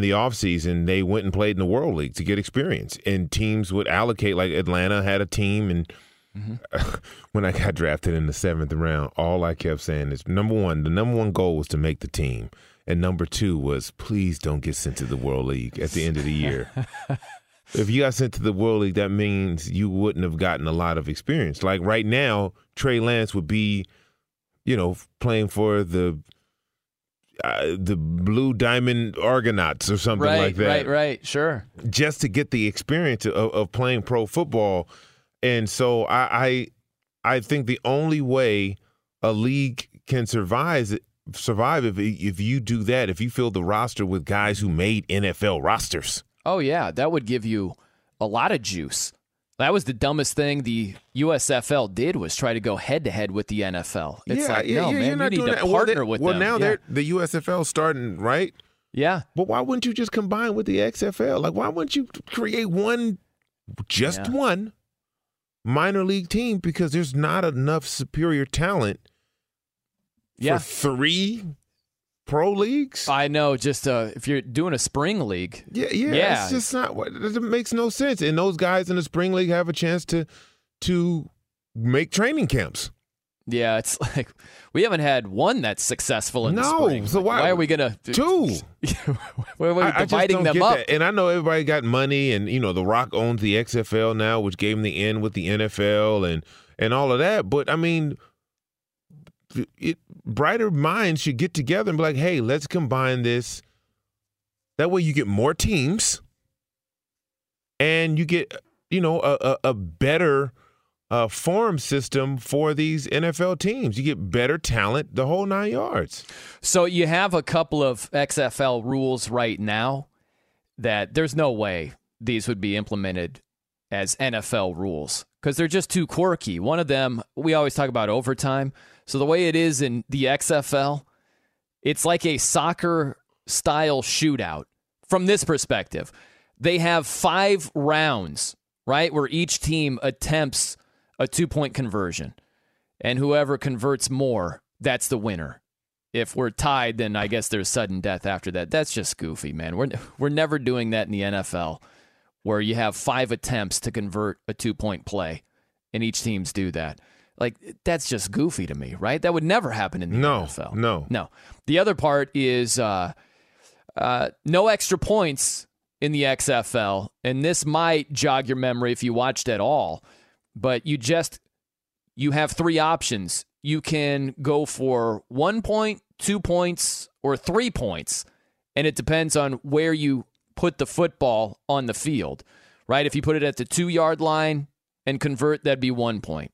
the offseason, they went and played in the World League to get experience. And teams would allocate, like Atlanta had a team. And when I got drafted in the 7th round, all I kept saying is, the number one goal was to make the team. And number 2 was, please don't get sent to the World League at the end of the year. If you got sent to the World League, that means you wouldn't have gotten a lot of experience. Like right now, Trey Lance would be, playing for the Blue Diamond Argonauts or something like that. Right, sure. Just to get the experience of playing pro football. And so I think the only way a league can survive if you do that, if you fill the roster with guys who made NFL rosters. Oh, yeah, that would give you a lot of juice. That was the dumbest thing the USFL did, was try to go head-to-head with the NFL. It's you need to partner with them. Well, now the USFL's starting, right? Yeah. But why wouldn't you just combine with the XFL? Like, why wouldn't you create one minor league team? Because there's not enough superior talent for 3 pro leagues? I know, just if you're doing a spring league. Yeah. It's just not, it makes no sense. And those guys in the spring league have a chance to make training camps. Yeah, it's like we haven't had one that's successful in the spring. So why are we going to? 2. Why are we dividing them up? That. And I know everybody got money, and, The Rock owns the XFL now, which gave him the end with the NFL and all of that. But, I mean, brighter minds should get together and be like, hey, let's combine this. That way you get more teams and you get, a better farm system for these NFL teams. You get better talent, the whole 9 yards. So you have a couple of XFL rules right now that there's no way these would be implemented as NFL rules because they're just too quirky. One of them, we always talk about overtime. So the way it is in the XFL, it's like a soccer-style shootout from this perspective. They have 5 rounds, right, where each team attempts a 2-point conversion. And whoever converts more, that's the winner. If we're tied, then I guess there's sudden death after that. That's just goofy, man. We're never doing that in the NFL, where you have 5 attempts to convert a 2-point play, and each team's do that. Like, that's just goofy to me, right? That would never happen in the NFL. No. The other part is no extra points in the XFL, and this might jog your memory if you watched at all, but you have 3 options. You can go for 1 point, 2 points, or 3 points, and it depends on where you put the football on the field, right? If you put it at the 2-yard line and convert, that'd be 1 point.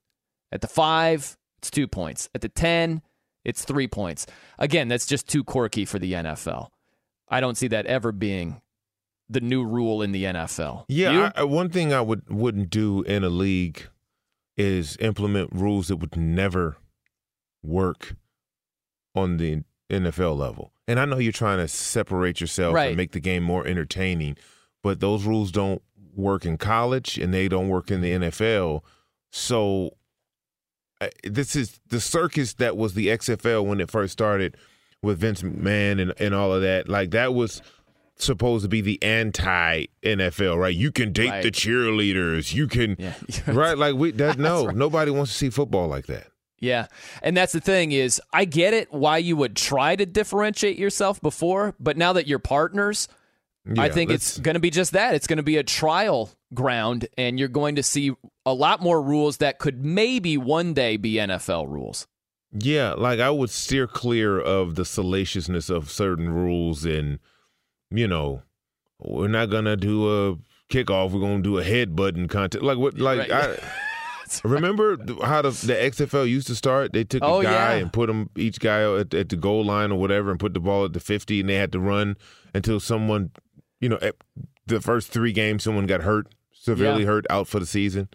At the 5, it's 2 points. At the 10, it's 3 points. Again, that's just too quirky for the NFL. I don't see that ever being the new rule in the NFL. Yeah, one thing I wouldn't do in a league is implement rules that would never work on the NFL level. And I know you're trying to separate yourself right, and make the game more entertaining, but those rules don't work in college and they don't work in the NFL. So this is the circus that was the XFL when it first started with Vince McMahon and all of that. Like, that was supposed to be the anti-NFL, right? You can date the cheerleaders. You can, right? Like, nobody wants to see football like that. Yeah, and that's the thing is, I get it why you would try to differentiate yourself before, but now that you're partners, I think it's going to be just that. It's going to be a trial ground, and you're going to see a lot more rules that could maybe one day be NFL rules. Yeah, like, I would steer clear of the salaciousness of certain rules and, you know, we're not going to do a kickoff. We're going to do a headbutting contest. Like, what? Like, right. Remember how the XFL used to start? They took a guy and put him, each guy at the goal line or whatever, and put the ball at the 50, and they had to run until someone, you know, at the first 3 games, someone got hurt, severely hurt, out for the season.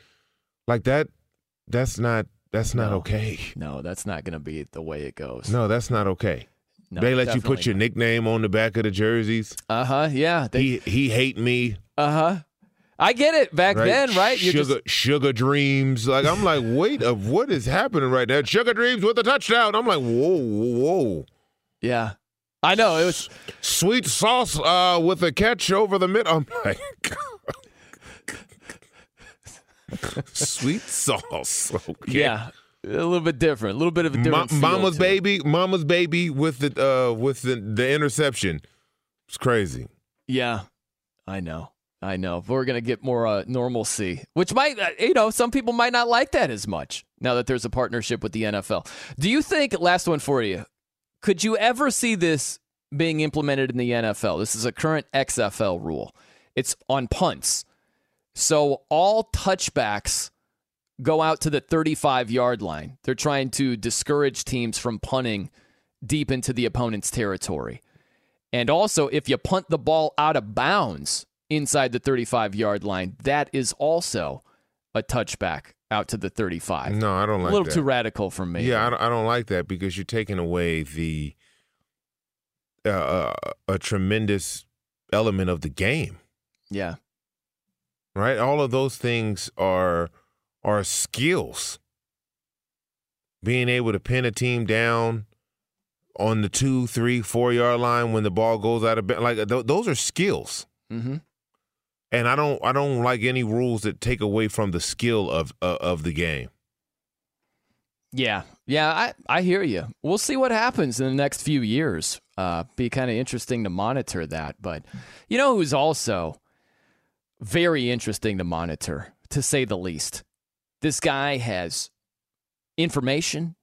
Like, that's not okay. No, that's not going to be the way it goes. No, that's not okay. No, they let you put your nickname on the back of the jerseys. Uh-huh, yeah. He hate me. Uh-huh. I get it back then, right? Sugar Dreams. Like, I'm like, wait, what is happening right now? Sugar Dreams with a touchdown. I'm like, whoa. Yeah. I know. It was Sweet Sauce with a catch over the middle. I'm like, Sweet Sauce. Okay. Yeah. A little bit different. A little bit of a different Mama's Baby with the interception. It's crazy. Yeah. I know. We're going to get more normalcy, which might, some people might not like that as much now that there's a partnership with the NFL. Do you think, last one for you, could you ever see this being implemented in the NFL? This is a current XFL rule. It's on punts. So all touchbacks go out to the 35-yard line. They're trying to discourage teams from punting deep into the opponent's territory. And also, if you punt the ball out of bounds inside the 35-yard line, that is also a touchback out to the 35. No, I don't like that. A little too radical for me. Yeah, I don't like that, because you're taking away the a tremendous element of the game. Yeah. Right? All of those things are skills. Being able to pin a team down on the 2, 3, 4-yard line when the ball goes out of bounds. Like, those are skills. Mm-hmm. And I don't like any rules that take away from the skill of the game. Yeah, I hear you. We'll see what happens in the next few years. Be kind of interesting to monitor that. But you know who's also very interesting to monitor, to say the least? This guy has information,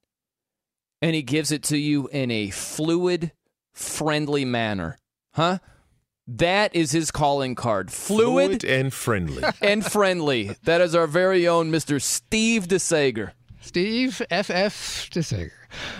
and he gives it to you in a fluid, friendly manner. Huh? That is his calling card. Fluid and friendly. And friendly. That is our very own Mr. Steve DeSager. Steve F.F. DeSager.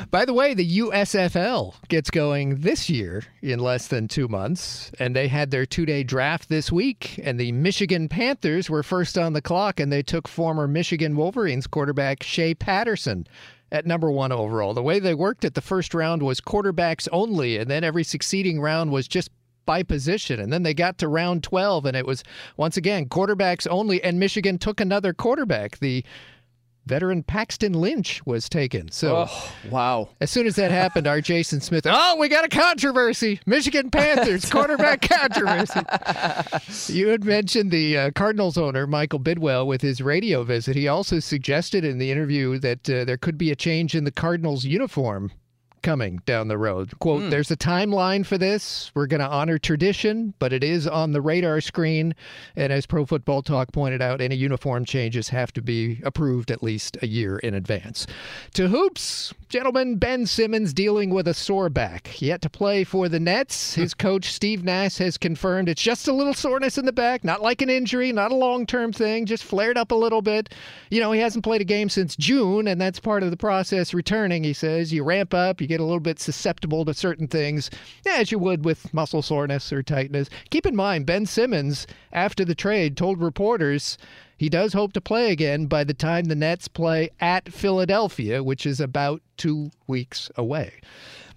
By the way, the USFL gets going this year in less than 2 months, and they had their 2-day draft this week, and the Michigan Panthers were first on the clock, and they took former Michigan Wolverines quarterback Shea Patterson at number 1 overall. The way they worked it, the first round was quarterbacks only, and then every succeeding round was just by position. And then they got to round 12, and it was, once again, quarterbacks only, and Michigan took another quarterback. The veteran Paxton Lynch was taken. So, wow. As soon as that happened, our Jason Smith, we got a controversy. Michigan Panthers, quarterback controversy. You had mentioned the Cardinals owner, Michael Bidwell, with his radio visit. He also suggested in the interview that there could be a change in the Cardinals uniform coming down the road. Quote, There's a timeline for this. We're going to honor tradition, but it is on the radar screen. And as Pro Football Talk pointed out, any uniform changes have to be approved at least a year in advance. To hoops, gentlemen, Ben Simmons dealing with a sore back. Yet to play for the Nets. His coach, Steve Nash, has confirmed it's just a little soreness in the back, not like an injury, not a long-term thing, just flared up a little bit. You know, he hasn't played a game since June, and that's part of the process returning, he says. You ramp up, you get a little bit susceptible to certain things, as you would with muscle soreness or tightness. Keep in mind, Ben Simmons, after the trade, told reporters he does hope to play again by the time the Nets play at Philadelphia, which is about 2 weeks away.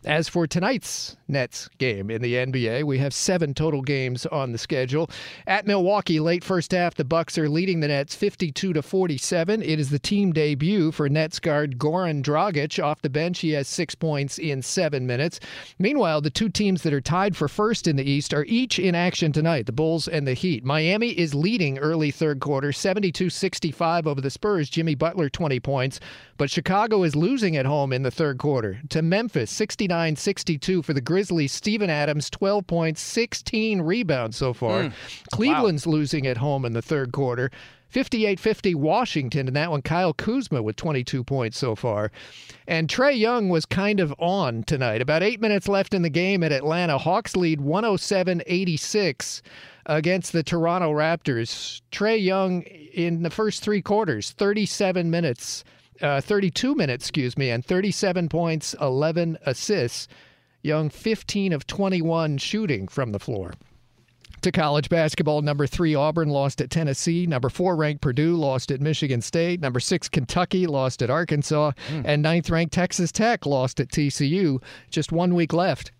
As for tonight's Nets game in the NBA, we have 7 total games on the schedule. At Milwaukee, late first half, the Bucks are leading the Nets 52-47. It is the team debut for Nets guard Goran Dragic. Off the bench, he has 6 points in 7 minutes. Meanwhile, the two teams that are tied for first in the East are each in action tonight, the Bulls and the Heat. Miami is leading early third quarter, 72-65 over the Spurs. Jimmy Butler, 20 points. But Chicago is losing at home in the third quarter to Memphis, 69-62 for the Grizzlies. Steven Adams, 12 points, 16 rebounds so far. Cleveland's losing at home in the third quarter, 58-50 Washington, and that one Kyle Kuzma with 22 points so far. And Trae Young was kind of on tonight. About 8 minutes left in the game at Atlanta. Hawks lead 107-86 against the Toronto Raptors. Trae Young in the first 3 quarters, 32 minutes, and 37 points, 11 assists. Young, 15 of 21 shooting from the floor. To college basketball, number 3, Auburn lost at Tennessee. Number 4, ranked Purdue lost at Michigan State. Number 6, Kentucky lost at Arkansas. And 9th ranked Texas Tech lost at TCU. Just 1 week left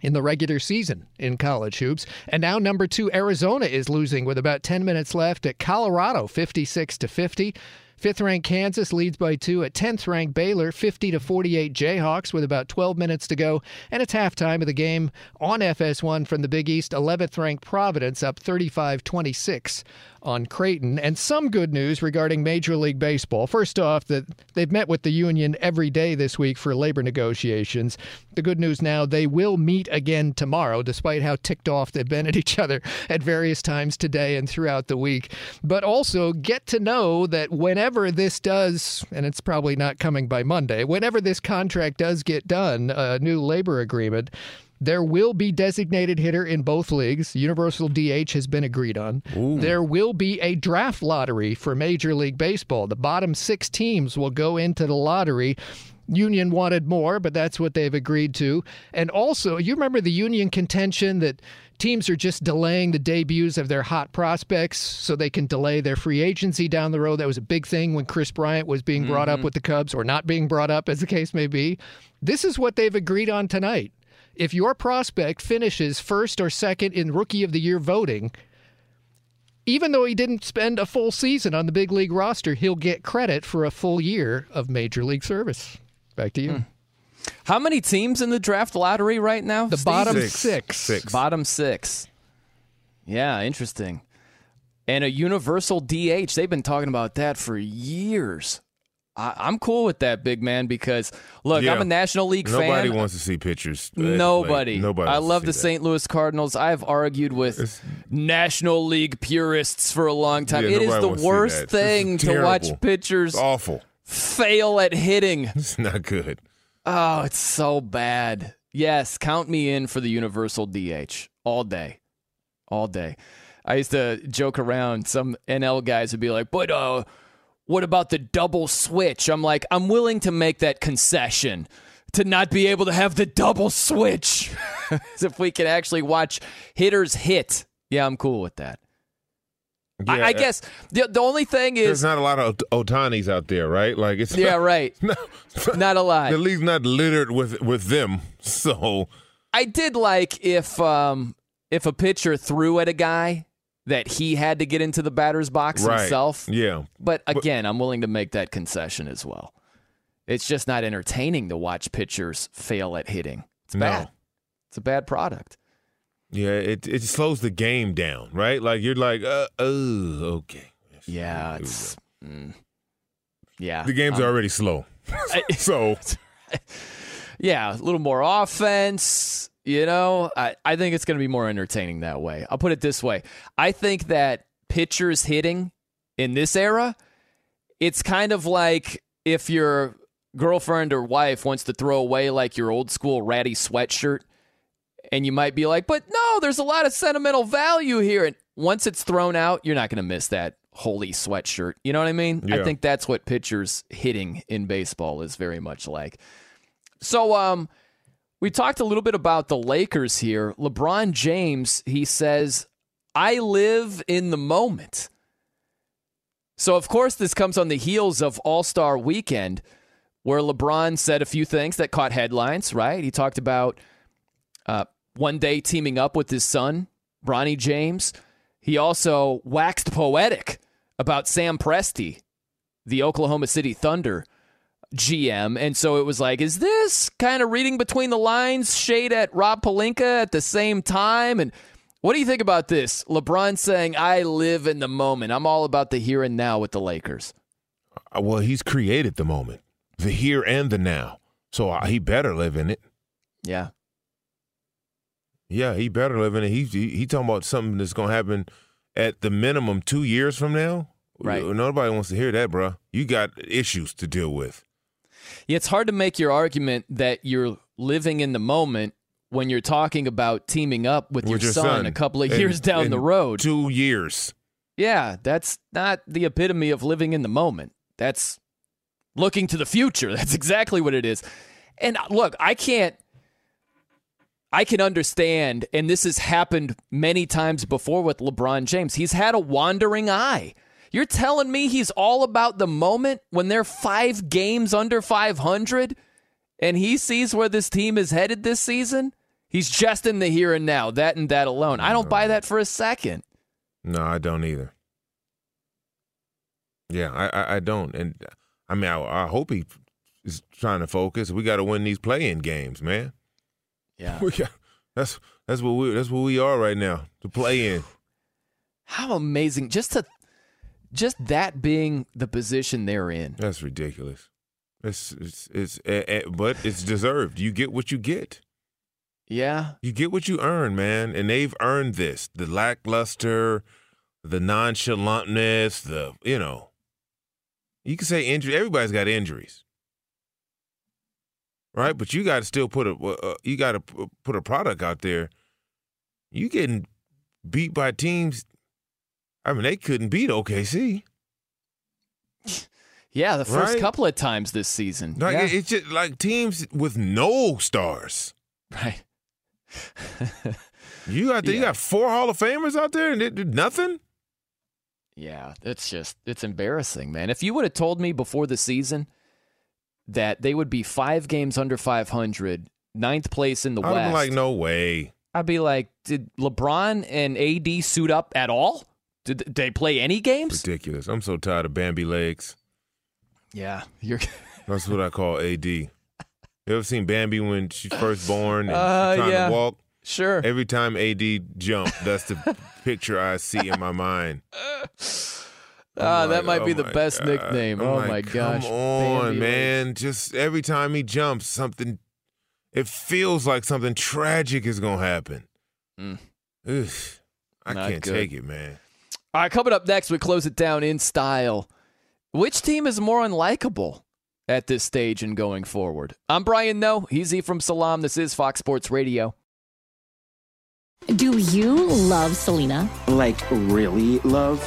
in the regular season in college hoops. And now number 2, Arizona is losing with about 10 minutes left at Colorado, 56-50. 5th-ranked Kansas leads by 2 at 10th-ranked Baylor, 50-48 Jayhawks with about 12 minutes to go. And it's halftime of the game on FS1 from the Big East, 11th-ranked Providence up 35-26 on Creighton. And some good news regarding Major League Baseball. First off, that they've met with the union every day this week for labor negotiations. The good news now, they will meet again tomorrow, despite how ticked off they've been at each other at various times today and throughout the week. But also get to know that whenever this does, and it's probably not coming by Monday, whenever this contract does get done, a new labor agreement, there will be designated hitter in both leagues. Universal DH has been agreed on. There will be a draft lottery for Major League Baseball. The bottom 6 teams will go into the lottery. Union wanted more, but that's what they've agreed to. And also, you remember the union contention that teams are just delaying the debuts of their hot prospects so they can delay their free agency down the road. That was a big thing when Chris Bryant was being brought up with the Cubs, or not being brought up, as the case may be. This is what they've agreed on tonight. If your prospect finishes first or second in Rookie of the Year voting, even though he didn't spend a full season on the big league roster, he'll get credit for a full year of Major League service. Back to you. How many teams in the draft lottery right now? The bottom six. Bottom 6. Yeah, interesting. And a universal DH. They've been talking about that for years. I'm cool with that, big man, because, look, I'm a National League fan. Nobody wants to see pitchers. Nobody. Nobody. I love the St. Louis Cardinals. I have argued with National League purists for a long time. It is the worst thing to watch pitchers fail at hitting. It's not good. Oh, it's so bad. Yes, count me in for the universal DH all day. All day. I used to joke around. Some NL guys would be like, but, what about the double switch? I'm like, I'm willing to make that concession to not be able to have the double switch. As if we can actually watch hitters hit. Yeah, I'm cool with that. Yeah, I guess the only thing is there's not a lot of Otanis out there, right? Like it's not a lot. The league's not littered with them. So I did like if if a pitcher threw at a guy that he had to get into the batter's box himself. Yeah. But again, I'm willing to make that concession as well. It's just not entertaining to watch pitchers fail at hitting. It's bad. It's a bad product. Yeah, it slows the game down, right? Like you're like, okay. Yeah, yeah. The games are already slow. So, yeah, a little more offense, you know. I think it's going to be more entertaining that way. I'll put it this way. I think that pitchers hitting in this era, it's kind of like if your girlfriend or wife wants to throw away like your old school ratty sweatshirt, and you might be like, but no, there's a lot of sentimental value here. And once it's thrown out, you're not going to miss that holy sweatshirt. You know what I mean? Yeah. I think that's what pitchers hitting in baseball is very much like. So we talked a little bit about the Lakers here. LeBron James, he says, I live in the moment. So, of course, this comes on the heels of All-Star Weekend, where LeBron said a few things that caught headlines, right? He talked about one day teaming up with his son, Bronny James. He also waxed poetic about Sam Presti, the Oklahoma City Thunder GM. And so it was like, is this kind of reading between the lines, shade at Rob Pelinka at the same time? And what do you think about this? LeBron saying, I live in the moment. I'm all about the here and now with the Lakers. Well, he's created the moment, the here and the now. So he better live in it. Yeah. Yeah, he better live in it. He talking about something that's going to happen at the minimum 2 years from now. Right. Nobody wants to hear that, bro. You got issues to deal with. Yeah, it's hard to make your argument that you're living in the moment when you're talking about teaming up with your son a couple of years down the road. 2 years. Yeah, that's not the epitome of living in the moment. That's looking to the future. That's exactly what it is. And look, I can understand, and this has happened many times before with LeBron James. He's had a wandering eye. You're telling me he's all about the moment when they're 5 games under 500 and he sees where this team is headed this season? He's just in the here and now, that and that alone. I don't buy that for a second. No, I don't either. Yeah, I don't. And I mean, I hope he is trying to focus. We got to win these play-in games, man. Yeah, that's what we are right now to play in. How amazing! Just that being the position they're in. That's ridiculous. But it's deserved. You get what you get. Yeah, you get what you earn, man, and they've earned this. The lackluster, the nonchalantness, you can say injury. Everybody's got injuries. Right, but you got to still put a product out there. You getting beat by teams. I mean, they couldn't beat OKC. Yeah, the first couple of times this season. Like, yeah. It's just like teams with no stars. Right. You got 4 Hall of Famers out there and they did nothing. Yeah, it's embarrassing, man. If you would have told me before the season that they would be 5 games under 500, 9th place in the West. I'd be like, no way. I'd be like, did LeBron and AD suit up at all? Did they play any games? Ridiculous. I'm so tired of Bambi legs. Yeah. That's what I call AD. You ever seen Bambi when she's first born and trying to walk? Sure. Every time AD jumped, that's the picture I see in my mind. That might be the best nickname. Oh, my gosh. Come on, man. Just every time he jumps, something, it feels like something tragic is going to happen. I can't take it, man. All right, coming up next, we close it down in style. Which team is more unlikable at this stage and going forward? I'm Brian Noe. He's Ephraim Salam. This is Fox Sports Radio. Do you love Selena? Like, really love?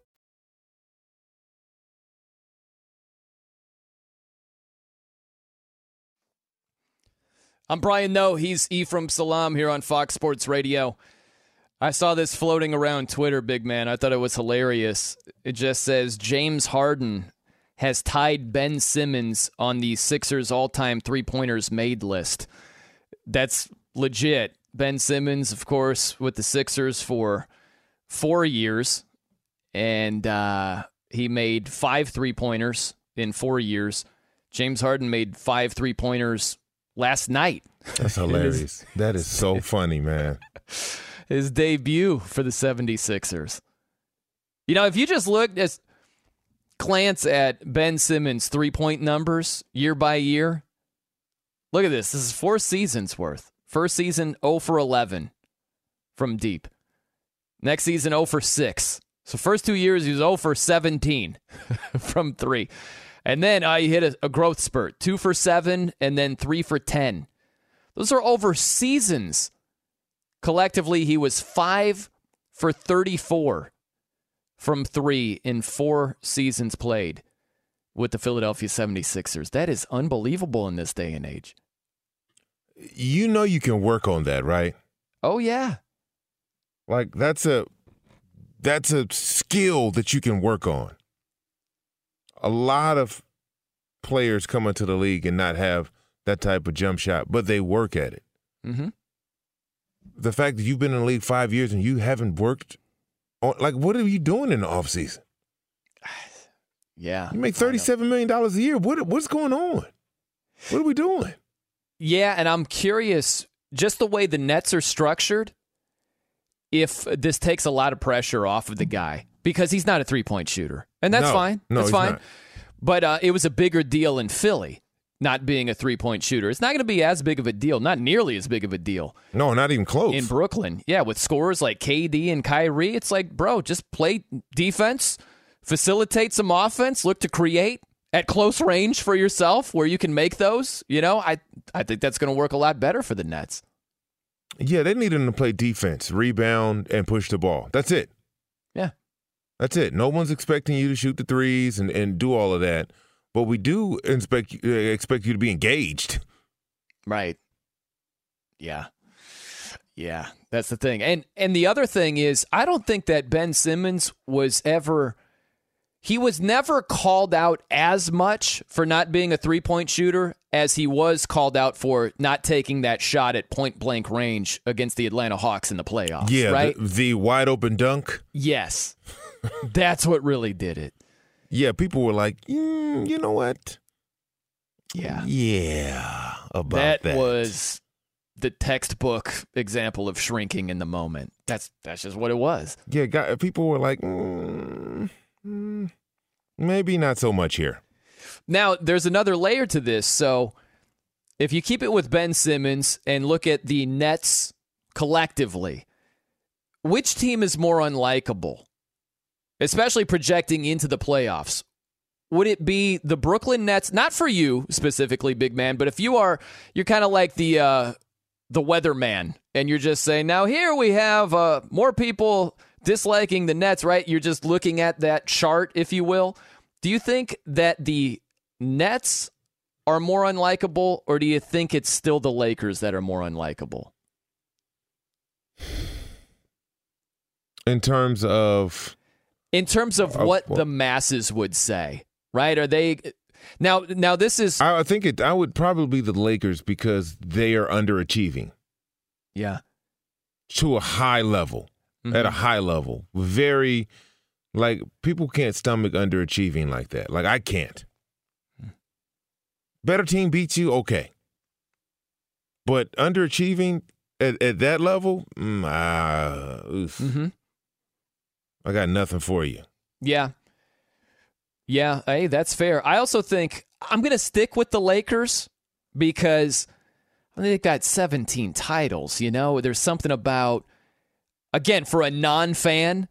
I'm Brian Noe. He's Ephraim Salam here on Fox Sports Radio. I saw this floating around Twitter, big man. I thought it was hilarious. It just says James Harden has tied Ben Simmons on the Sixers all-time three-pointers made list. That's legit. Ben Simmons, of course, with the Sixers for 4 years, and he made 5 3-pointers in 4 years. James Harden made 5 3-pointers last night. That's hilarious. That is so funny, man. His debut for the 76ers. You know, if you just look, just glance at Ben Simmons' three-point numbers year by year, look at this. This is 4 seasons worth. First season, 0 for 11 from deep. Next season, 0 for 6. So first 2 years, he was 0 for 17 from 3. And then he hit a growth spurt, 2 for 7 and then 3 for 10. Those are over seasons. Collectively, he was 5 for 34 from 3 in 4 seasons played with the Philadelphia 76ers. That is unbelievable in this day and age. You know you can work on that, right? Oh, yeah. Like, that's a skill that you can work on. A lot of players come into the league and not have that type of jump shot, but they work at it. Mm-hmm. The fact that you've been in the league 5 years and you haven't worked on, like, what are you doing in the offseason? Yeah. You make $37 million a year. What's going on? What are we doing? Yeah, and I'm curious, just the way the Nets are structured, if this takes a lot of pressure off of the guy, because he's not a three-point shooter. And that's fine. No, that's fine. Not. But it was a bigger deal in Philly, not being a three-point shooter. It's not going to be as big of a deal, not nearly as big of a deal. No, not even close. In Brooklyn, yeah, with scorers like KD and Kyrie, it's like, bro, just play defense, facilitate some offense, look to create at close range for yourself where you can make those. You know, I think that's going to work a lot better for the Nets. Yeah, they need them to play defense, rebound, and push the ball. That's it. Yeah. That's it. No one's expecting you to shoot the threes and do all of that. But we do expect you to be engaged. Right. Yeah. Yeah, that's the thing. And the other thing is, I don't think that Ben Simmons was ever – he was never called out as much for not being a three-point shooter as he was called out for not taking that shot at point-blank range against the Atlanta Hawks in the playoffs. Yeah, right? The wide-open dunk. Yes. That's what really did it. Yeah, people were like, you know what? Yeah. Yeah, about that. That was the textbook example of shrinking in the moment. That's just what it was. Yeah, people were like, maybe not so much here. Now, there's another layer to this. So if you keep it with Ben Simmons and look at the Nets collectively, which team is more unlikable? Especially projecting into the playoffs. Would it be the Brooklyn Nets? Not for you specifically, big man, but if you're kind of like the weatherman, and you're just saying, now here we have more people disliking the Nets, right? You're just looking at that chart, if you will. Do you think that the Nets are more unlikable, or do you think it's still the Lakers that are more unlikable? In terms of what the masses would say, right? Are they now? This is. I think I would probably be the Lakers because they are underachieving. Yeah, to a high level. Mm-hmm. At a high level, very like people can't stomach underachieving like that. Like I can't. Better team beats you, okay, but underachieving at that level, oof. Mm-hmm. I got nothing for you. Yeah. Yeah, hey, that's fair. I also think I'm going to stick with the Lakers because they've got 17 titles, you know? There's something about, again, for a non-fan,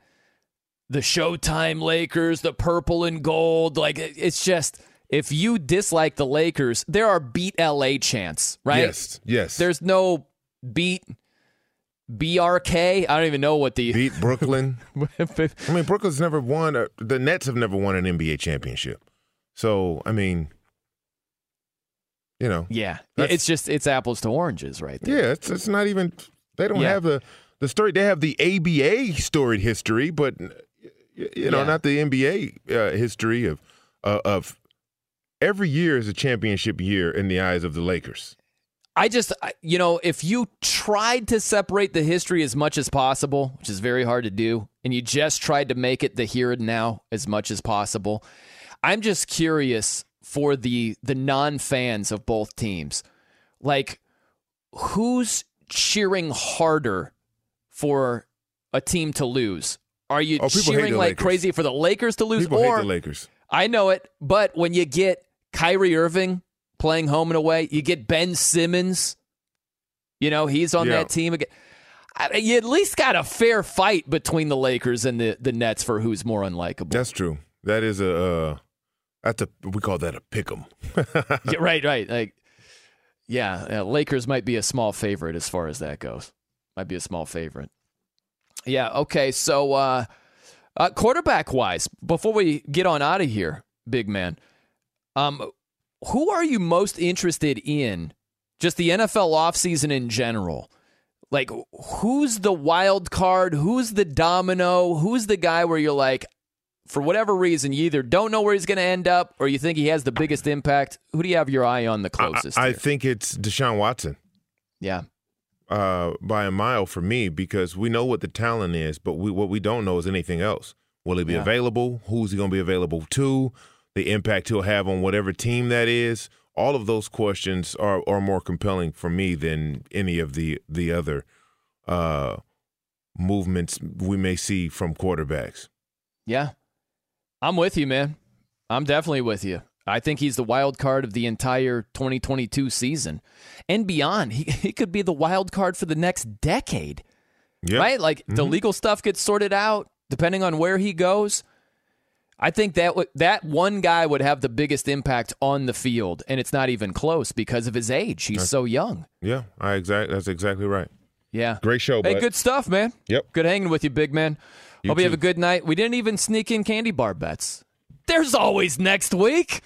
the Showtime Lakers, the purple and gold. Like, it's just, if you dislike the Lakers, there are beat LA chants, right? Yes. There's no beat BRK. I don't even know what the beat Brooklyn. I mean, Brooklyn's never won. The Nets have never won an NBA championship. So, I mean, you know. Yeah. It's just, it's apples to oranges right there. Yeah. It's not even, they don't have the story. They have the ABA storied history, but, you know, not the NBA history of every year is a championship year in the eyes of the Lakers. I just, you know, if you tried to separate the history as much as possible, which is very hard to do, and you just tried to make it the here and now as much as possible, I'm just curious for the non-fans of both teams, like, who's cheering harder for a team to lose? Are you cheering like Lakers. Crazy for the Lakers to lose? People hate the Lakers. I know it, but when you get Kyrie Irving playing home and away, you get Ben Simmons, you know, he's on that team again. You at least got a fair fight between the Lakers and the Nets for who's more unlikable. That's true. That is we call that a pick'em. Yeah, right. Like, Lakers might be a small favorite as far as that goes. Might be a small favorite. Yeah. Okay. So, quarterback wise, before we get on out of here, big man, who are you most interested in? Just the NFL offseason in general. Like, who's the wild card? Who's the domino? Who's the guy where you're like, for whatever reason, you either don't know where he's going to end up or you think he has the biggest impact? Who do you have your eye on the closest? I think it's Deshaun Watson. Yeah. By a mile for me, because we know what the talent is, but what we don't know is anything else. Will he be available? Who's he going to be available to? The impact he'll have on whatever team that is. All of those questions are more compelling for me than any of the other movements we may see from quarterbacks. Yeah. I'm with you, man. I'm definitely with you. I think he's the wild card of the entire 2022 season and beyond. He could be the wild card for the next decade, right? Like the legal stuff gets sorted out depending on where he goes. I think that one guy would have the biggest impact on the field, and it's not even close because of his age. He's so young. Yeah, that's exactly right. Yeah. Great show, bud. Hey, good stuff, man. Yep. Good hanging with you, big man. Hope you have a good night. We didn't even sneak in candy bar bets. There's always next week.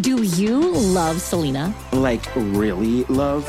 Do you love Selena? Like, really love?